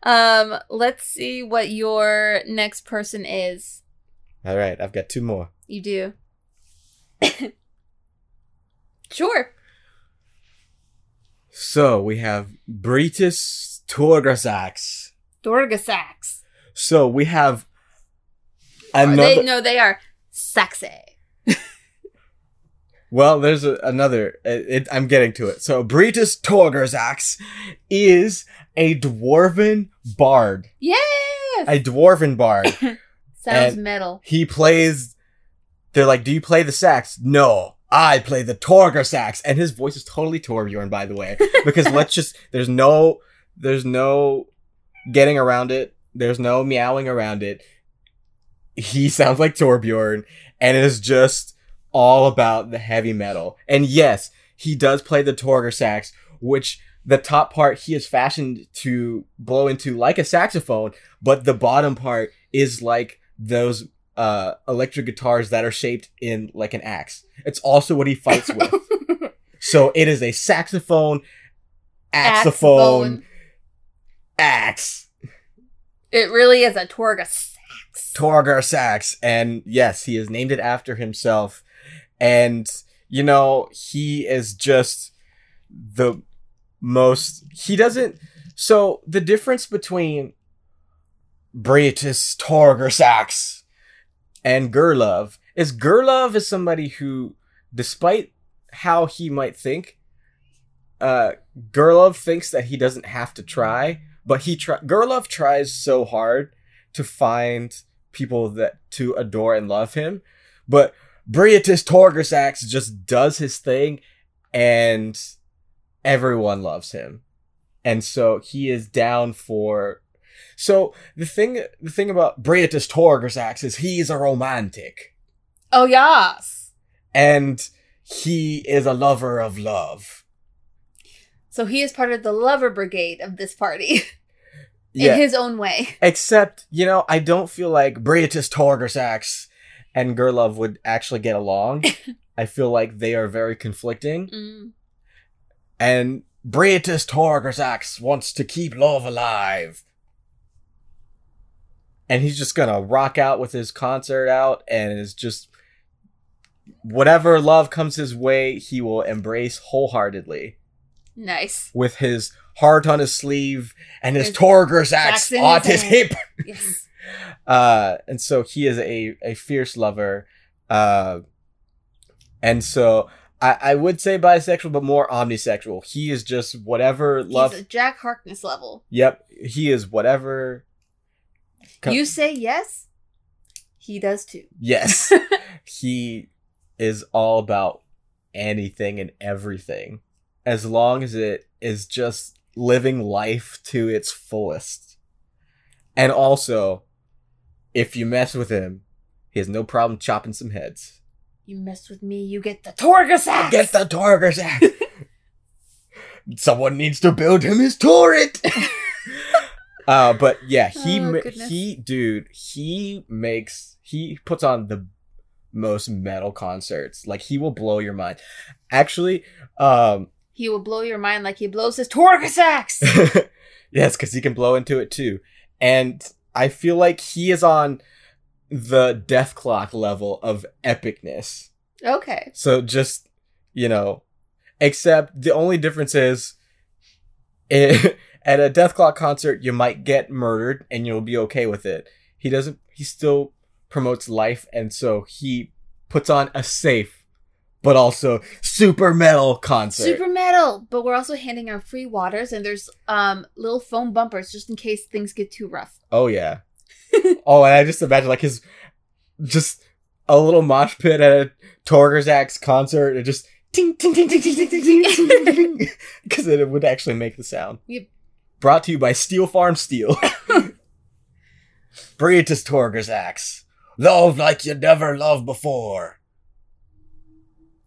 Um, let's see what your next person is. All right, I've got two more. You do. Sure. So we have Britus Torgersax. Torgersax. So we have another. They, no, they are sexy. Well, there's a, another. It, it, I'm getting to it. So, Britus Torgersax is a dwarven bard. Yes! A dwarven bard. Sounds and metal. He plays... They're like, do you play the sax? No, I play the Torgersax. And his voice is totally Torbjorn, by the way. Because let's just... There's no... There's no getting around it. There's no meowing around it. He sounds like Torbjorn. And it is just... all about the heavy metal. And yes, he does play the Torgersax, which the top part he is fashioned to blow into like a saxophone, but the bottom part is like those uh, electric guitars that are shaped in like an axe. It's also what he fights with. So it is a saxophone, axophone, axe. It really is a Torgersax. Torgersax. And yes, he has named it after himself. And, you know, he is just the most... He doesn't... So, the difference between Britus Torgersax and Gurlove is Gurlove is somebody who, despite how he might think, uh, Gurlove thinks that he doesn't have to try, but he try- Gurlove tries so hard to find people that to adore and love him, but... Britus Torgersax just does his thing, and everyone loves him, and so he is down for. So the thing, the thing about Britus Torgersax is he's a romantic. Oh yes, and he is a lover of love. So he is part of the lover brigade of this party. Yeah. In his own way. Except, you know, I don't feel like Britus Torgersax and Gurlove would actually get along. I feel like they are very conflicting. Mm. And Britus Torgersax wants to keep love alive. And he's just gonna rock out with his concert out, and is just... Whatever love comes his way, he will embrace wholeheartedly. Nice. With his heart on his sleeve, and his Torgersax on his hip. Yes. Uh, and so he is a, a fierce lover. Uh, and so I, I would say bisexual, but more omnisexual. He is just whatever love. He's a Jack Harkness level. Yep. He is whatever Co- you say yes, he does too. Yes. He is all about anything and everything, as long as it is just living life to its fullest. And also, if you mess with him, he has no problem chopping some heads. You mess with me, you get the Torgersax! Get the Torgersax! Someone needs to build him his turret! uh, but yeah, he, oh, ma- he, dude, he makes, he puts on the most metal concerts. Like, he will blow your mind. Actually, um... he will blow your mind like he blows his Torgersax! Yes, because he can blow into it too. And I feel like he is on the Death Clock level of epicness. Okay. So just, you know, except the only difference is it, at a Death Clock concert, you might get murdered and you'll be okay with it. He doesn't, he still promotes life. And so he puts on a safe, but also super metal concert. Super metal. But we're also handing out free waters, and there's um little foam bumpers just in case things get too rough. Oh, yeah. Oh, and I just imagine, like, his, just a little mosh pit at a Torgersax concert, and just ting, ting, ting, ting, ting, ting, ting, ting, ting, ting, because it would actually make the sound. Yep. Brought to you by Steel Farm Steel. Britus Torgersax. Love like you never loved before.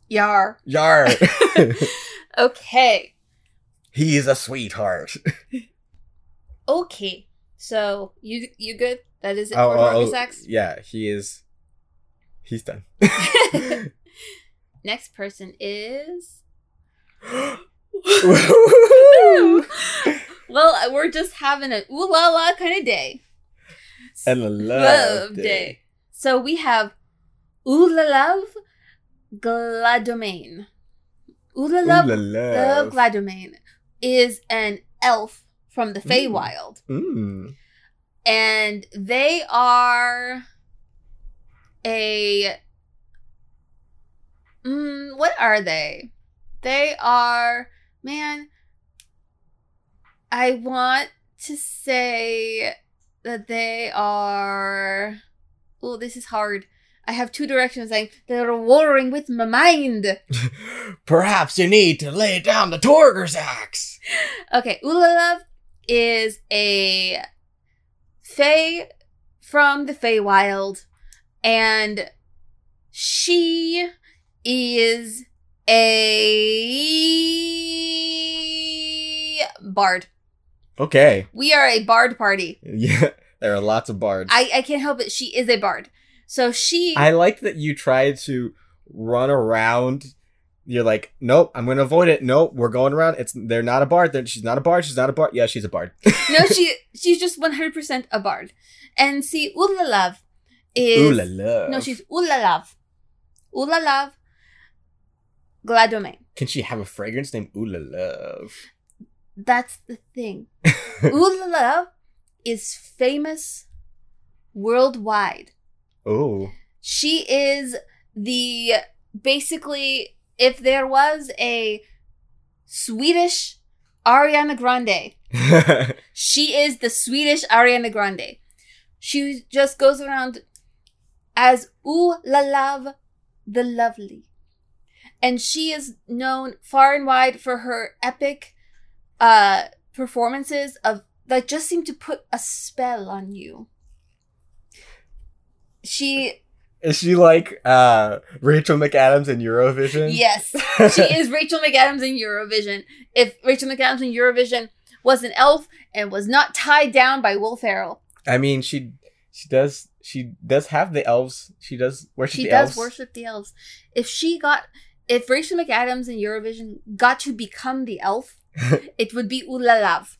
Yar. Yar. Okay. He's a sweetheart. Okay. So, you you good? That is it oh, for Torgersax? Oh, yeah, he is... He's done. Next person is... Well, we're just having an ooh-la-la kind of day. And a love, love day. day. So, we have Oolalove Gladomain. Oolalove, Oolalove Gladomain is an elf from the Feywild. Mm. Mm. And they are a... Mm, what are they? They are... Man, I want to say that they are... Oh, this is hard. I have two directions. Like, they're warring with my mind. Perhaps you need to lay down the Torgersax. Okay, Oolalove is a fae from the Feywild, and she is a bard. Okay. We are a bard party. Yeah, there are lots of bards. I, I can't help it. She is a bard. So she... I like that you tried to run around... You're like, nope, I'm going to avoid it. Nope, we're going around. It's They're not a bard. They're, she's not a bard. She's not a bard. Yeah, she's a bard. No, she she's just one hundred percent a bard. And see, Oolalove is... Oolalove. No, she's Oolalove. Oolalove Gladomain. Can she have a fragrance named Oolalove? That's the thing. Oolalove is famous worldwide. Oh. She is the... Basically... If there was a Swedish Ariana Grande, she is the Swedish Ariana Grande. She just goes around as Oolalove the Lovely. And she is known far and wide for her epic uh, performances of that just seem to put a spell on you. She... Is she like uh, Rachel McAdams in Eurovision? Yes, she is Rachel McAdams in Eurovision. If Rachel McAdams in Eurovision was an elf and was not tied down by Will Ferrell, I mean, she she does she does have the elves. She does worship. She the does elves. worship the elves. If she got, if Rachel McAdams in Eurovision got to become the elf, it would be Oolalove,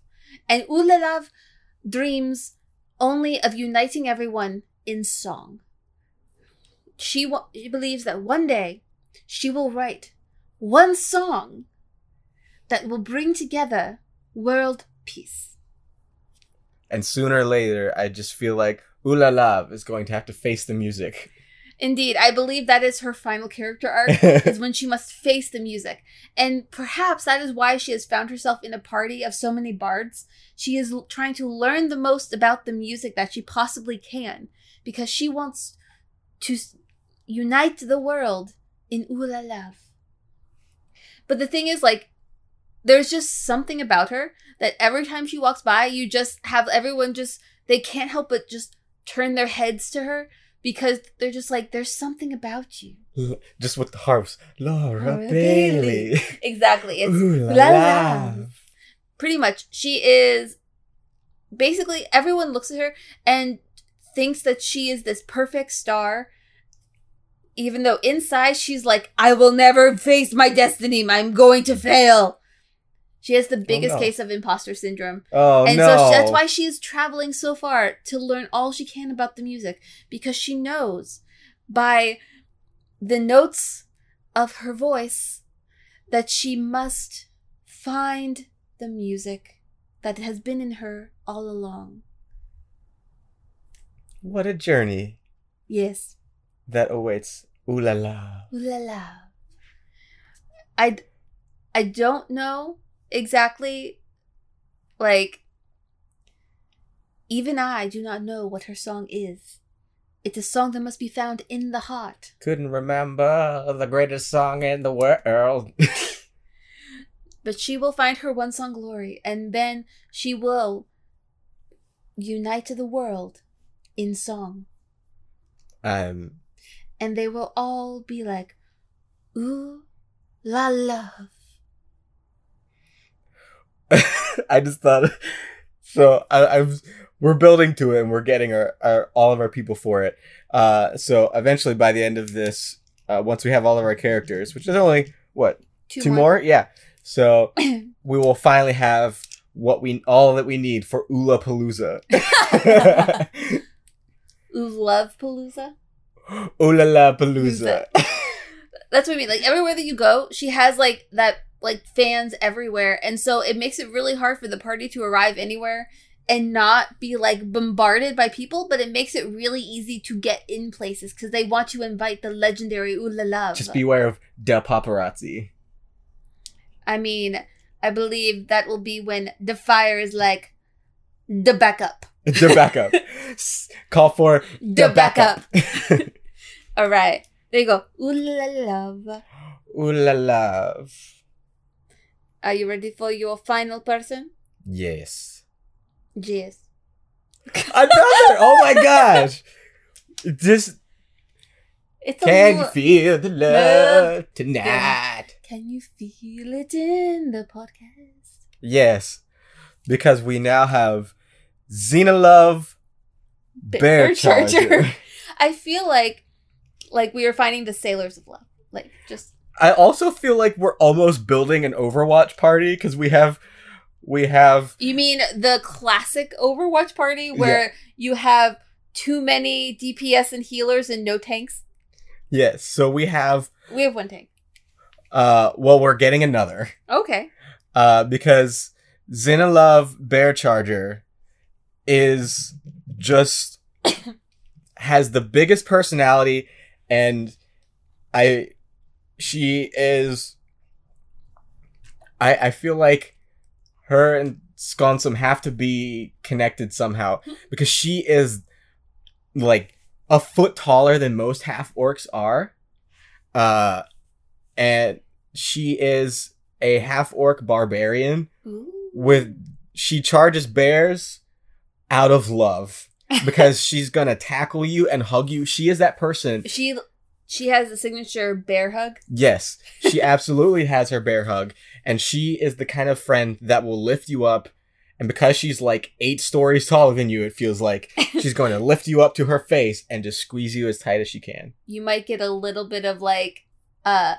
and Oolalove dreams only of uniting everyone in song. She, w- she believes that one day she will write one song that will bring together world peace. And sooner or later, I just feel like Oolalove is going to have to face the music. Indeed, I believe that is her final character arc, is when she must face the music. And perhaps that is why she has found herself in a party of so many bards. She is l- trying to learn the most about the music that she possibly can, because she wants to s- unite the world in Oolalove. But the thing is, like, there's just something about her that every time she walks by, you just have everyone just, they can't help but just turn their heads to her. Because they're just like, there's something about you. Just with the harps. Laura oh, Bailey. Bailey. Exactly. It's Ooh, la, la. Pretty much. She is... Basically, everyone looks at her and thinks that she is this perfect star. Even though inside, she's like, I will never face my destiny. I'm going to fail. She has the biggest oh, no. case of imposter syndrome. Oh, and no. And so that's why she is traveling so far to learn all she can about the music. Because she knows by the notes of her voice that she must find the music that has been in her all along. What a journey. Yes. That awaits Oolalove. Oolalove. I, I don't know. Exactly, like, even I do not know what her song is. It's a song that must be found in the heart. Couldn't remember the greatest song in the world. But she will find her one song glory, and then she will unite the world in song. Um. And they will all be like, ooh, la love. I just thought, so I, I'm. We're building to it, and we're getting our, our all of our people for it. Uh, so eventually, by the end of this, uh, once we have all of our characters, which is only what two, two more? more, yeah. So we will finally have what we all that we need for Oolapalooza. Love Palooza. Oolala Palooza. That's what I mean. Like everywhere that you go, she has like that. Like fans everywhere, and so it makes it really hard for the party to arrive anywhere and not be like bombarded by people, but it makes it really easy to get in places because they want to invite the legendary Oolalove. Just beware of the paparazzi. I mean, I believe that will be when Dafire is like the backup. The backup. Call for the backup. backup. All right, there you go. Oolalove. Oolalove. Are you ready for your final person? Yes. Yes. Another! Oh my gosh! Just... It's Can lo- you feel the love, love tonight? Can you feel it in the podcast? Yes. Because we now have Xenalove Bearcharger. I feel like like we are finding the Sailors of Love. Like, just... I also feel like we're almost building an Overwatch party because we have, we have. You mean the classic Overwatch party where yeah. you have too many D P S and healers and no tanks? Yes. So we have. We have one tank. Uh, well, we're getting another. Okay. Uh, because Xenalove Bearcharger is just has the biggest personality, and I. She is, I I feel like her and Skonsum have to be connected somehow because she is like a foot taller than most half orcs are. Uh, and she is a half orc barbarian Ooh. with, she charges bears out of love because she's going to tackle you and hug you. She is that person. She She has a signature bear hug. Yes, she absolutely has her bear hug. And she is the kind of friend that will lift you up. And because she's like eight stories taller than you, it feels like she's going to lift you up to her face and just squeeze you as tight as she can. You might get a little bit of like, uh,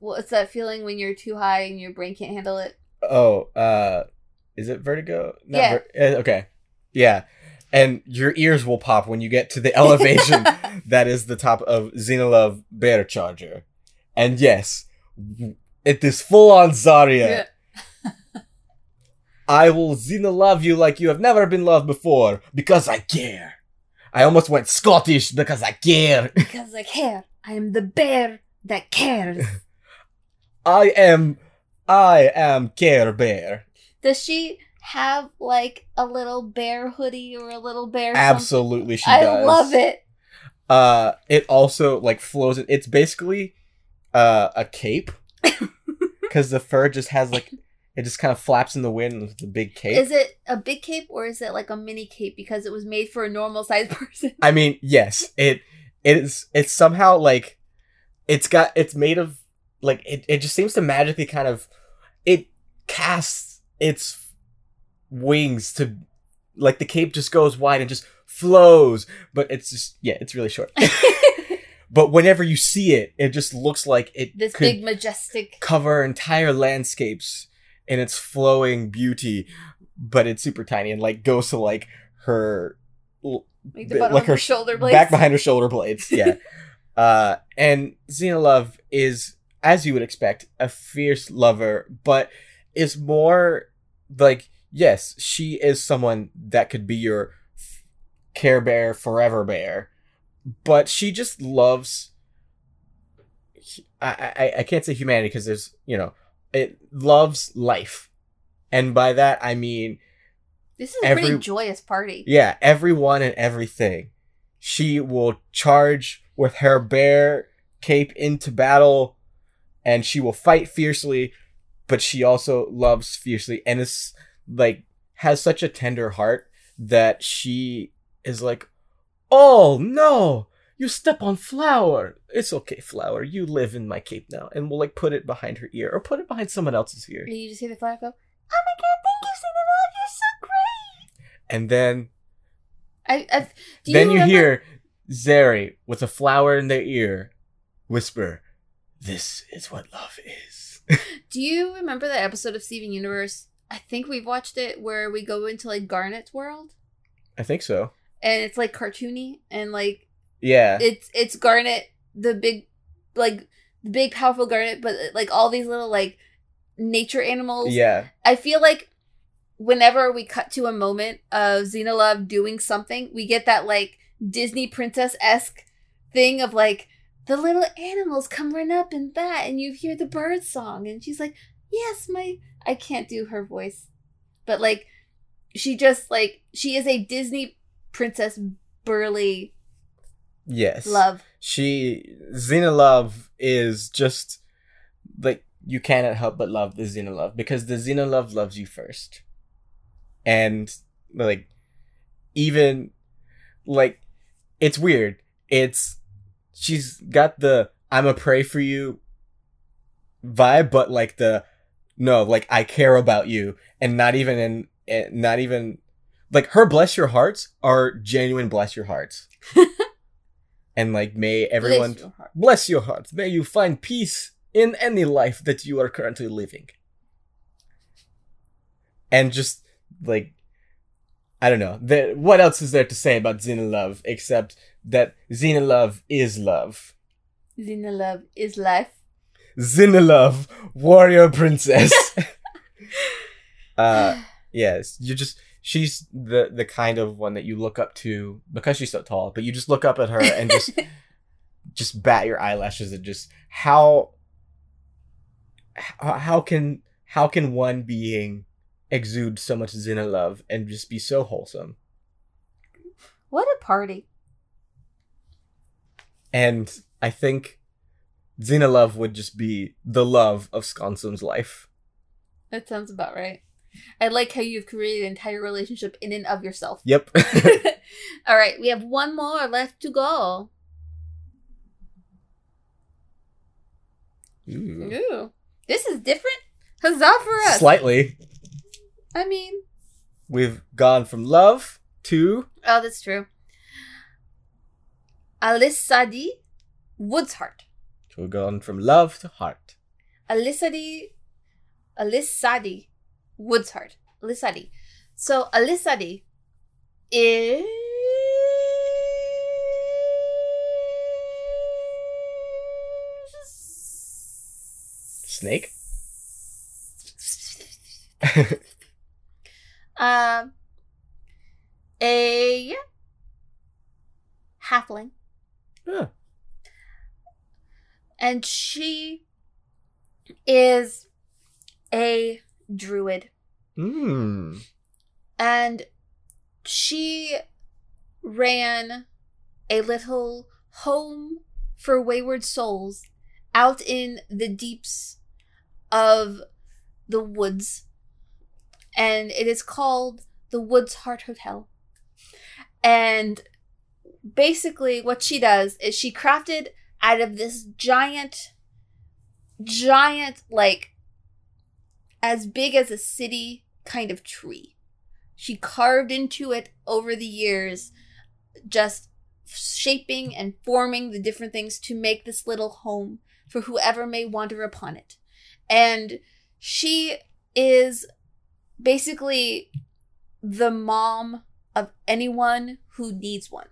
what's that feeling when you're too high and your brain can't handle it? Oh, uh, is it vertigo? Not yeah. Ver- uh, okay. Yeah. And your ears will pop when you get to the elevation that is the top of Xenalove Bearcharger. And yes, it is full-on Zarya. Yeah. I will Xenalove you like you have never been loved before because I care. I almost went Scottish because I care. Because I care. I am the bear that cares. I am, I am Care Bear. Does she have like a little bear hoodie or a little bear? Absolutely, something? She I does. I love it. Uh, it also like flows. It's basically uh, a cape because the fur just has like. It just kind of flaps in the wind with a big cape. Is it a big cape or is it like a mini cape because it was made for a normal sized person? I mean, yes. It it is it's somehow like it's got it's made of like it, it just seems to magically kind of it casts its wings to like the cape just goes wide and just flows. But it's just yeah, it's really short. But whenever you see it, it just looks like it this could big majestic cover entire landscapes. And its flowing beauty, but it's super tiny and like goes to like her, like, the like her, her shoulder blades, back behind her shoulder blades. Yeah, uh, and Xenalove is, as you would expect, a fierce lover, but is more like yes, she is someone that could be your f- Care Bear, forever bear, but she just loves. I I, I can't say humanity because there's you know. It loves life. And by that, I mean... This is a every, pretty joyous party. Yeah, everyone and everything. She will charge with her bear cape into battle, and she will fight fiercely, but she also loves fiercely, and is, like, has such a tender heart that she is like, oh, no! You step on flower. It's okay, flower. You live in my cape now. And we'll, like, put it behind her ear. Or put it behind someone else's ear. And you just hear the flower go, oh my god, thank you, Xenalove. You're so great. And then... I, I've, do you then remember- you hear Zeri, with a flower in their ear, whisper, this is what love is. Do you remember that episode of Steven Universe? I think we've watched it where we go into, like, Garnet's world. I think so. And it's, like, cartoony and, like... Yeah. It's it's Garnet, the big, like, the big powerful Garnet, but, like, all these little, like, nature animals. Yeah. I feel like whenever we cut to a moment of Xenalove doing something, we get that, like, Disney princess-esque thing of, like, the little animals come run up and that, and you hear the bird song. And she's like, yes, my... I can't do her voice. But, like, she just, like, she is a Disney princess burly... Yes. Love. She, Xenalove is just, like, you cannot help but love the Xenalove because the Xenalove loves you first. And, like, even, like, it's weird. It's, she's got the, I'm a prey for you vibe, but, like, the, no, like, I care about you. And not even in, in not even, like, her bless your hearts are genuine bless your hearts. And, like, may everyone... Bless your heart. Bless your heart. May you find peace in any life that you are currently living. And just, like... I don't know. The, what else is there to say about Xenalove except that Xenalove is love? Xenalove is life. Xenalove, warrior princess. uh, yes, you just... She's the, the kind of one that you look up to because she's so tall, but you just look up at her and just just bat your eyelashes and just how how can how can one being exude so much Xenalove and just be so wholesome? What a party. And I think Xenalove would just be the love of Sconsome's life. That sounds about right. I like how you've created an entire relationship in and of yourself. Yep. All right, we have one more left to go. Ooh. Ooh. This is different. Huzzah for us. Slightly. I mean. We've gone from love to... Oh, that's true. Alissadi Woodsheart. So we've gone from love to heart. Alissadi. Alissadi. Woodsheart. Alissadi. So, Alissadi is... Snake? um, a... halfling. Yeah. And she is a druid. Mm. And she ran a little home for wayward souls out in the deeps of the woods. And it is called the Woods Heart Hotel. And basically what she does is she crafted out of this giant, giant, like, as big as a city kind of tree. She carved into it over the years, just shaping and forming the different things to make this little home for whoever may wander upon it. And she is basically the mom of anyone who needs one.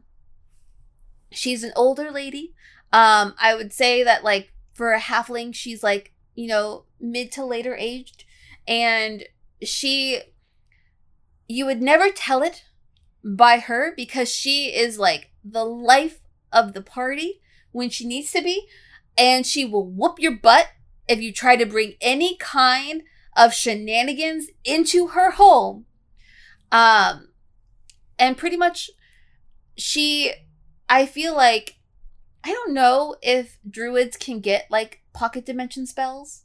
She's an older lady. Um, I would say that, like, for a halfling, she's, like, you know, mid to later aged. And she, you would never tell it by her because she is, like, the life of the party when she needs to be. And she will whoop your butt if you try to bring any kind of shenanigans into her home. Um, and pretty much she, I feel like, I don't know if druids can get, like, pocket dimension spells,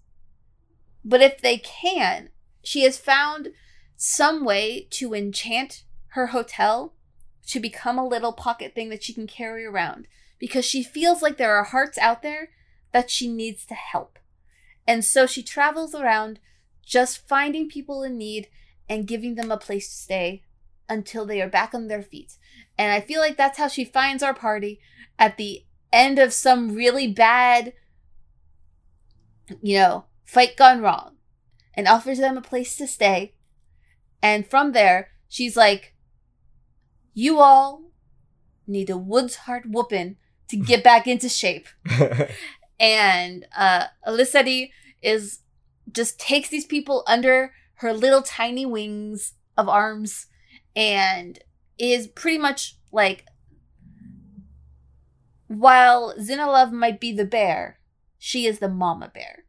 but if they can, she has found some way to enchant her hotel to become a little pocket thing that she can carry around because she feels like there are hearts out there that she needs to help. And so she travels around just finding people in need and giving them a place to stay until they are back on their feet. And I feel like that's how she finds our party at the end of some really bad, you know, fight gone wrong, and offers them a place to stay. And from there, she's like, you all need a Woods Heart whooping to get back into shape. And uh, Alissadi is just takes these people under her little tiny wings of arms and is pretty much like, while Xenalove might be the bear, she is the mama bear.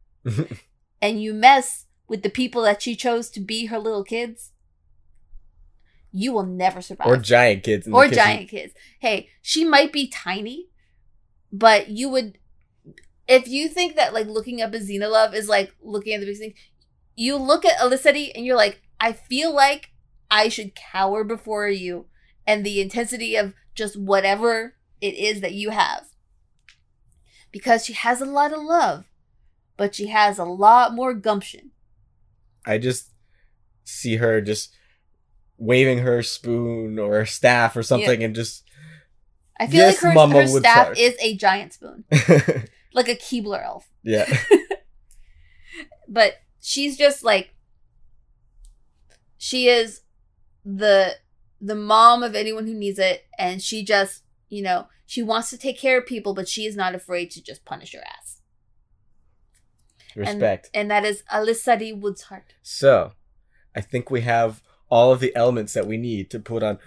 And you mess with the people that she chose to be her little kids, you will never survive. Or giant kids. In or the giant kids. Hey, she might be tiny, but you would... If you think that, like, looking up at Xenalove is like looking at the big thing, you look at Alissadi and you're like, I feel like I should cower before you and the intensity of just whatever it is that you have. Because she has a lot of love, but she has a lot more gumption. I just see her just waving her spoon or her staff or something, yeah. And just... I feel yes, like her, her staff start. Is a giant spoon. Like a Keebler elf. Yeah. But she's just like... She is the the mom of anyone who needs it, and she just... You know, she wants to take care of people, but she is not afraid to just punish her ass. Respect. And, and that is Alissadi Woodsheart. So, I think we have all of the elements that we need to put on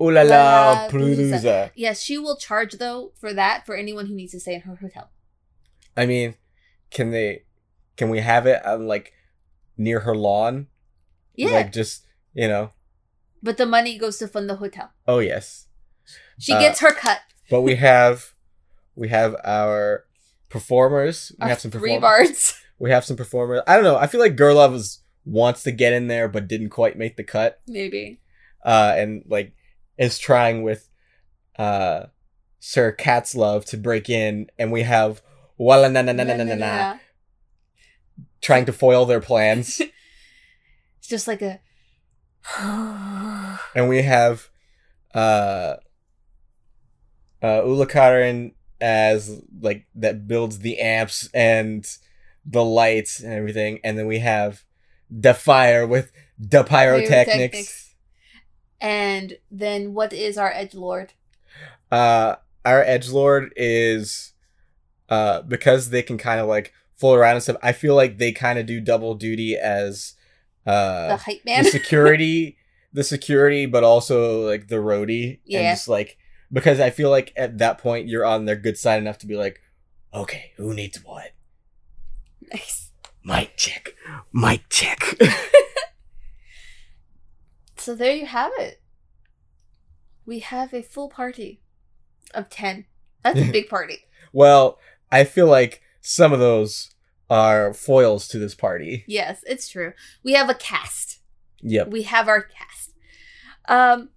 Oolala Palooza. Yes, she will charge, though, for that, for anyone who needs to stay in her hotel. I mean, can they, can we have it on, like, near her lawn? Yeah. Like, just, you know. But the money goes to fund the hotel. Oh, yes. She gets uh, her cut. But we have we have our performers. We our have some perform- three bards. We have some performers. I don't know. I feel like Gurlove is, wants to get in there but didn't quite make the cut. Maybe. Uh, and like is trying with uh, Sir Catslove to break in, and we have Wallanan trying to foil their plans. It's just like a and we have Uh, uh, Ulakaren as like that builds the amps and the lights and everything, and then we have Dafire with the pyrotechnics. pyrotechnics. And then, what is our edgelord? Uh, our edgelord is uh because they can kind of like fool around and stuff. I feel like they kind of do double duty as uh the hype man, the security. The security, but also, like, the roadie. Yeah. And just, like, Because I feel like at that point, you're on their good side enough to be like, okay, who needs what? Nice. Mic check. Mic check. So there you have it. We have a full party of ten. That's a big party. Well, I feel like some of those are foils to this party. Yes, it's true. We have a cast. Yep. We have our cast. Um,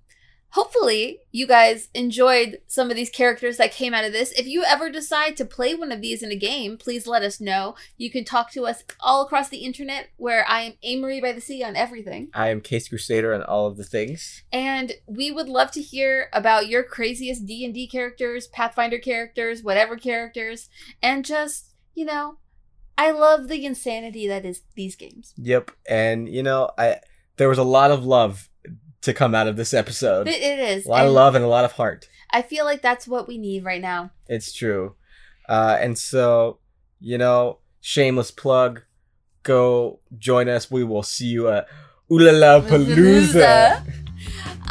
hopefully, you guys enjoyed some of these characters that came out of this. If you ever decide to play one of these in a game, please let us know. You can talk to us all across the internet, where I am Amory by the Sea on everything. I am Case Crusader on all of the things. And we would love to hear about your craziest D and D characters, Pathfinder characters, whatever characters. And just, you know, I love the insanity that is these games. Yep. And, you know, I there was a lot of love to come out of this episode. It is. A lot and of love and a lot of heart. I feel like that's what we need right now. It's true. Uh, and so, you know, shameless plug, go join us. We will see you at Oolalapalooza.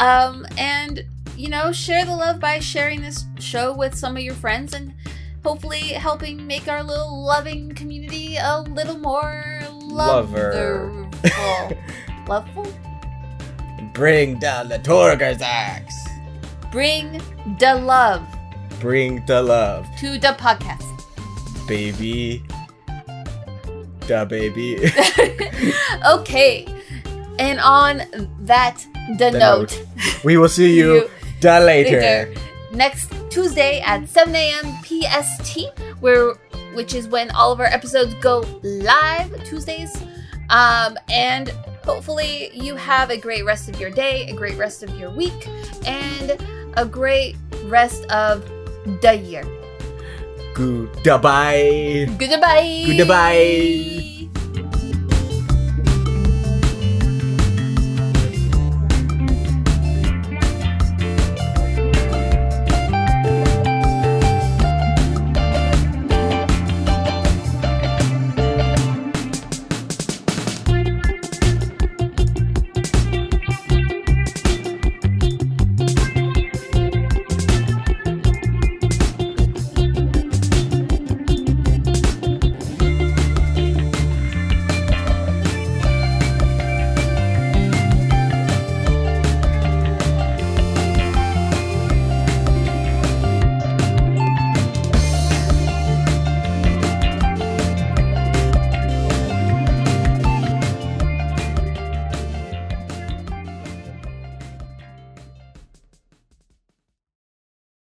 Um, and, you know, share the love by sharing this show with some of your friends and hopefully helping make our little loving community a little more lover. Loverful. Loveful? Bring down the Torgersax. Bring the love. Bring the love. To the podcast. Baby. Da baby. Okay. And on that, the, the note. note. We will see you da later. later. Next Tuesday at seven a.m. P S T, where, which is when all of our episodes go live Tuesdays. Um, and... Hopefully you have a great rest of your day, a great rest of your week, and a great rest of the year. Goodbye. Goodbye. Goodbye.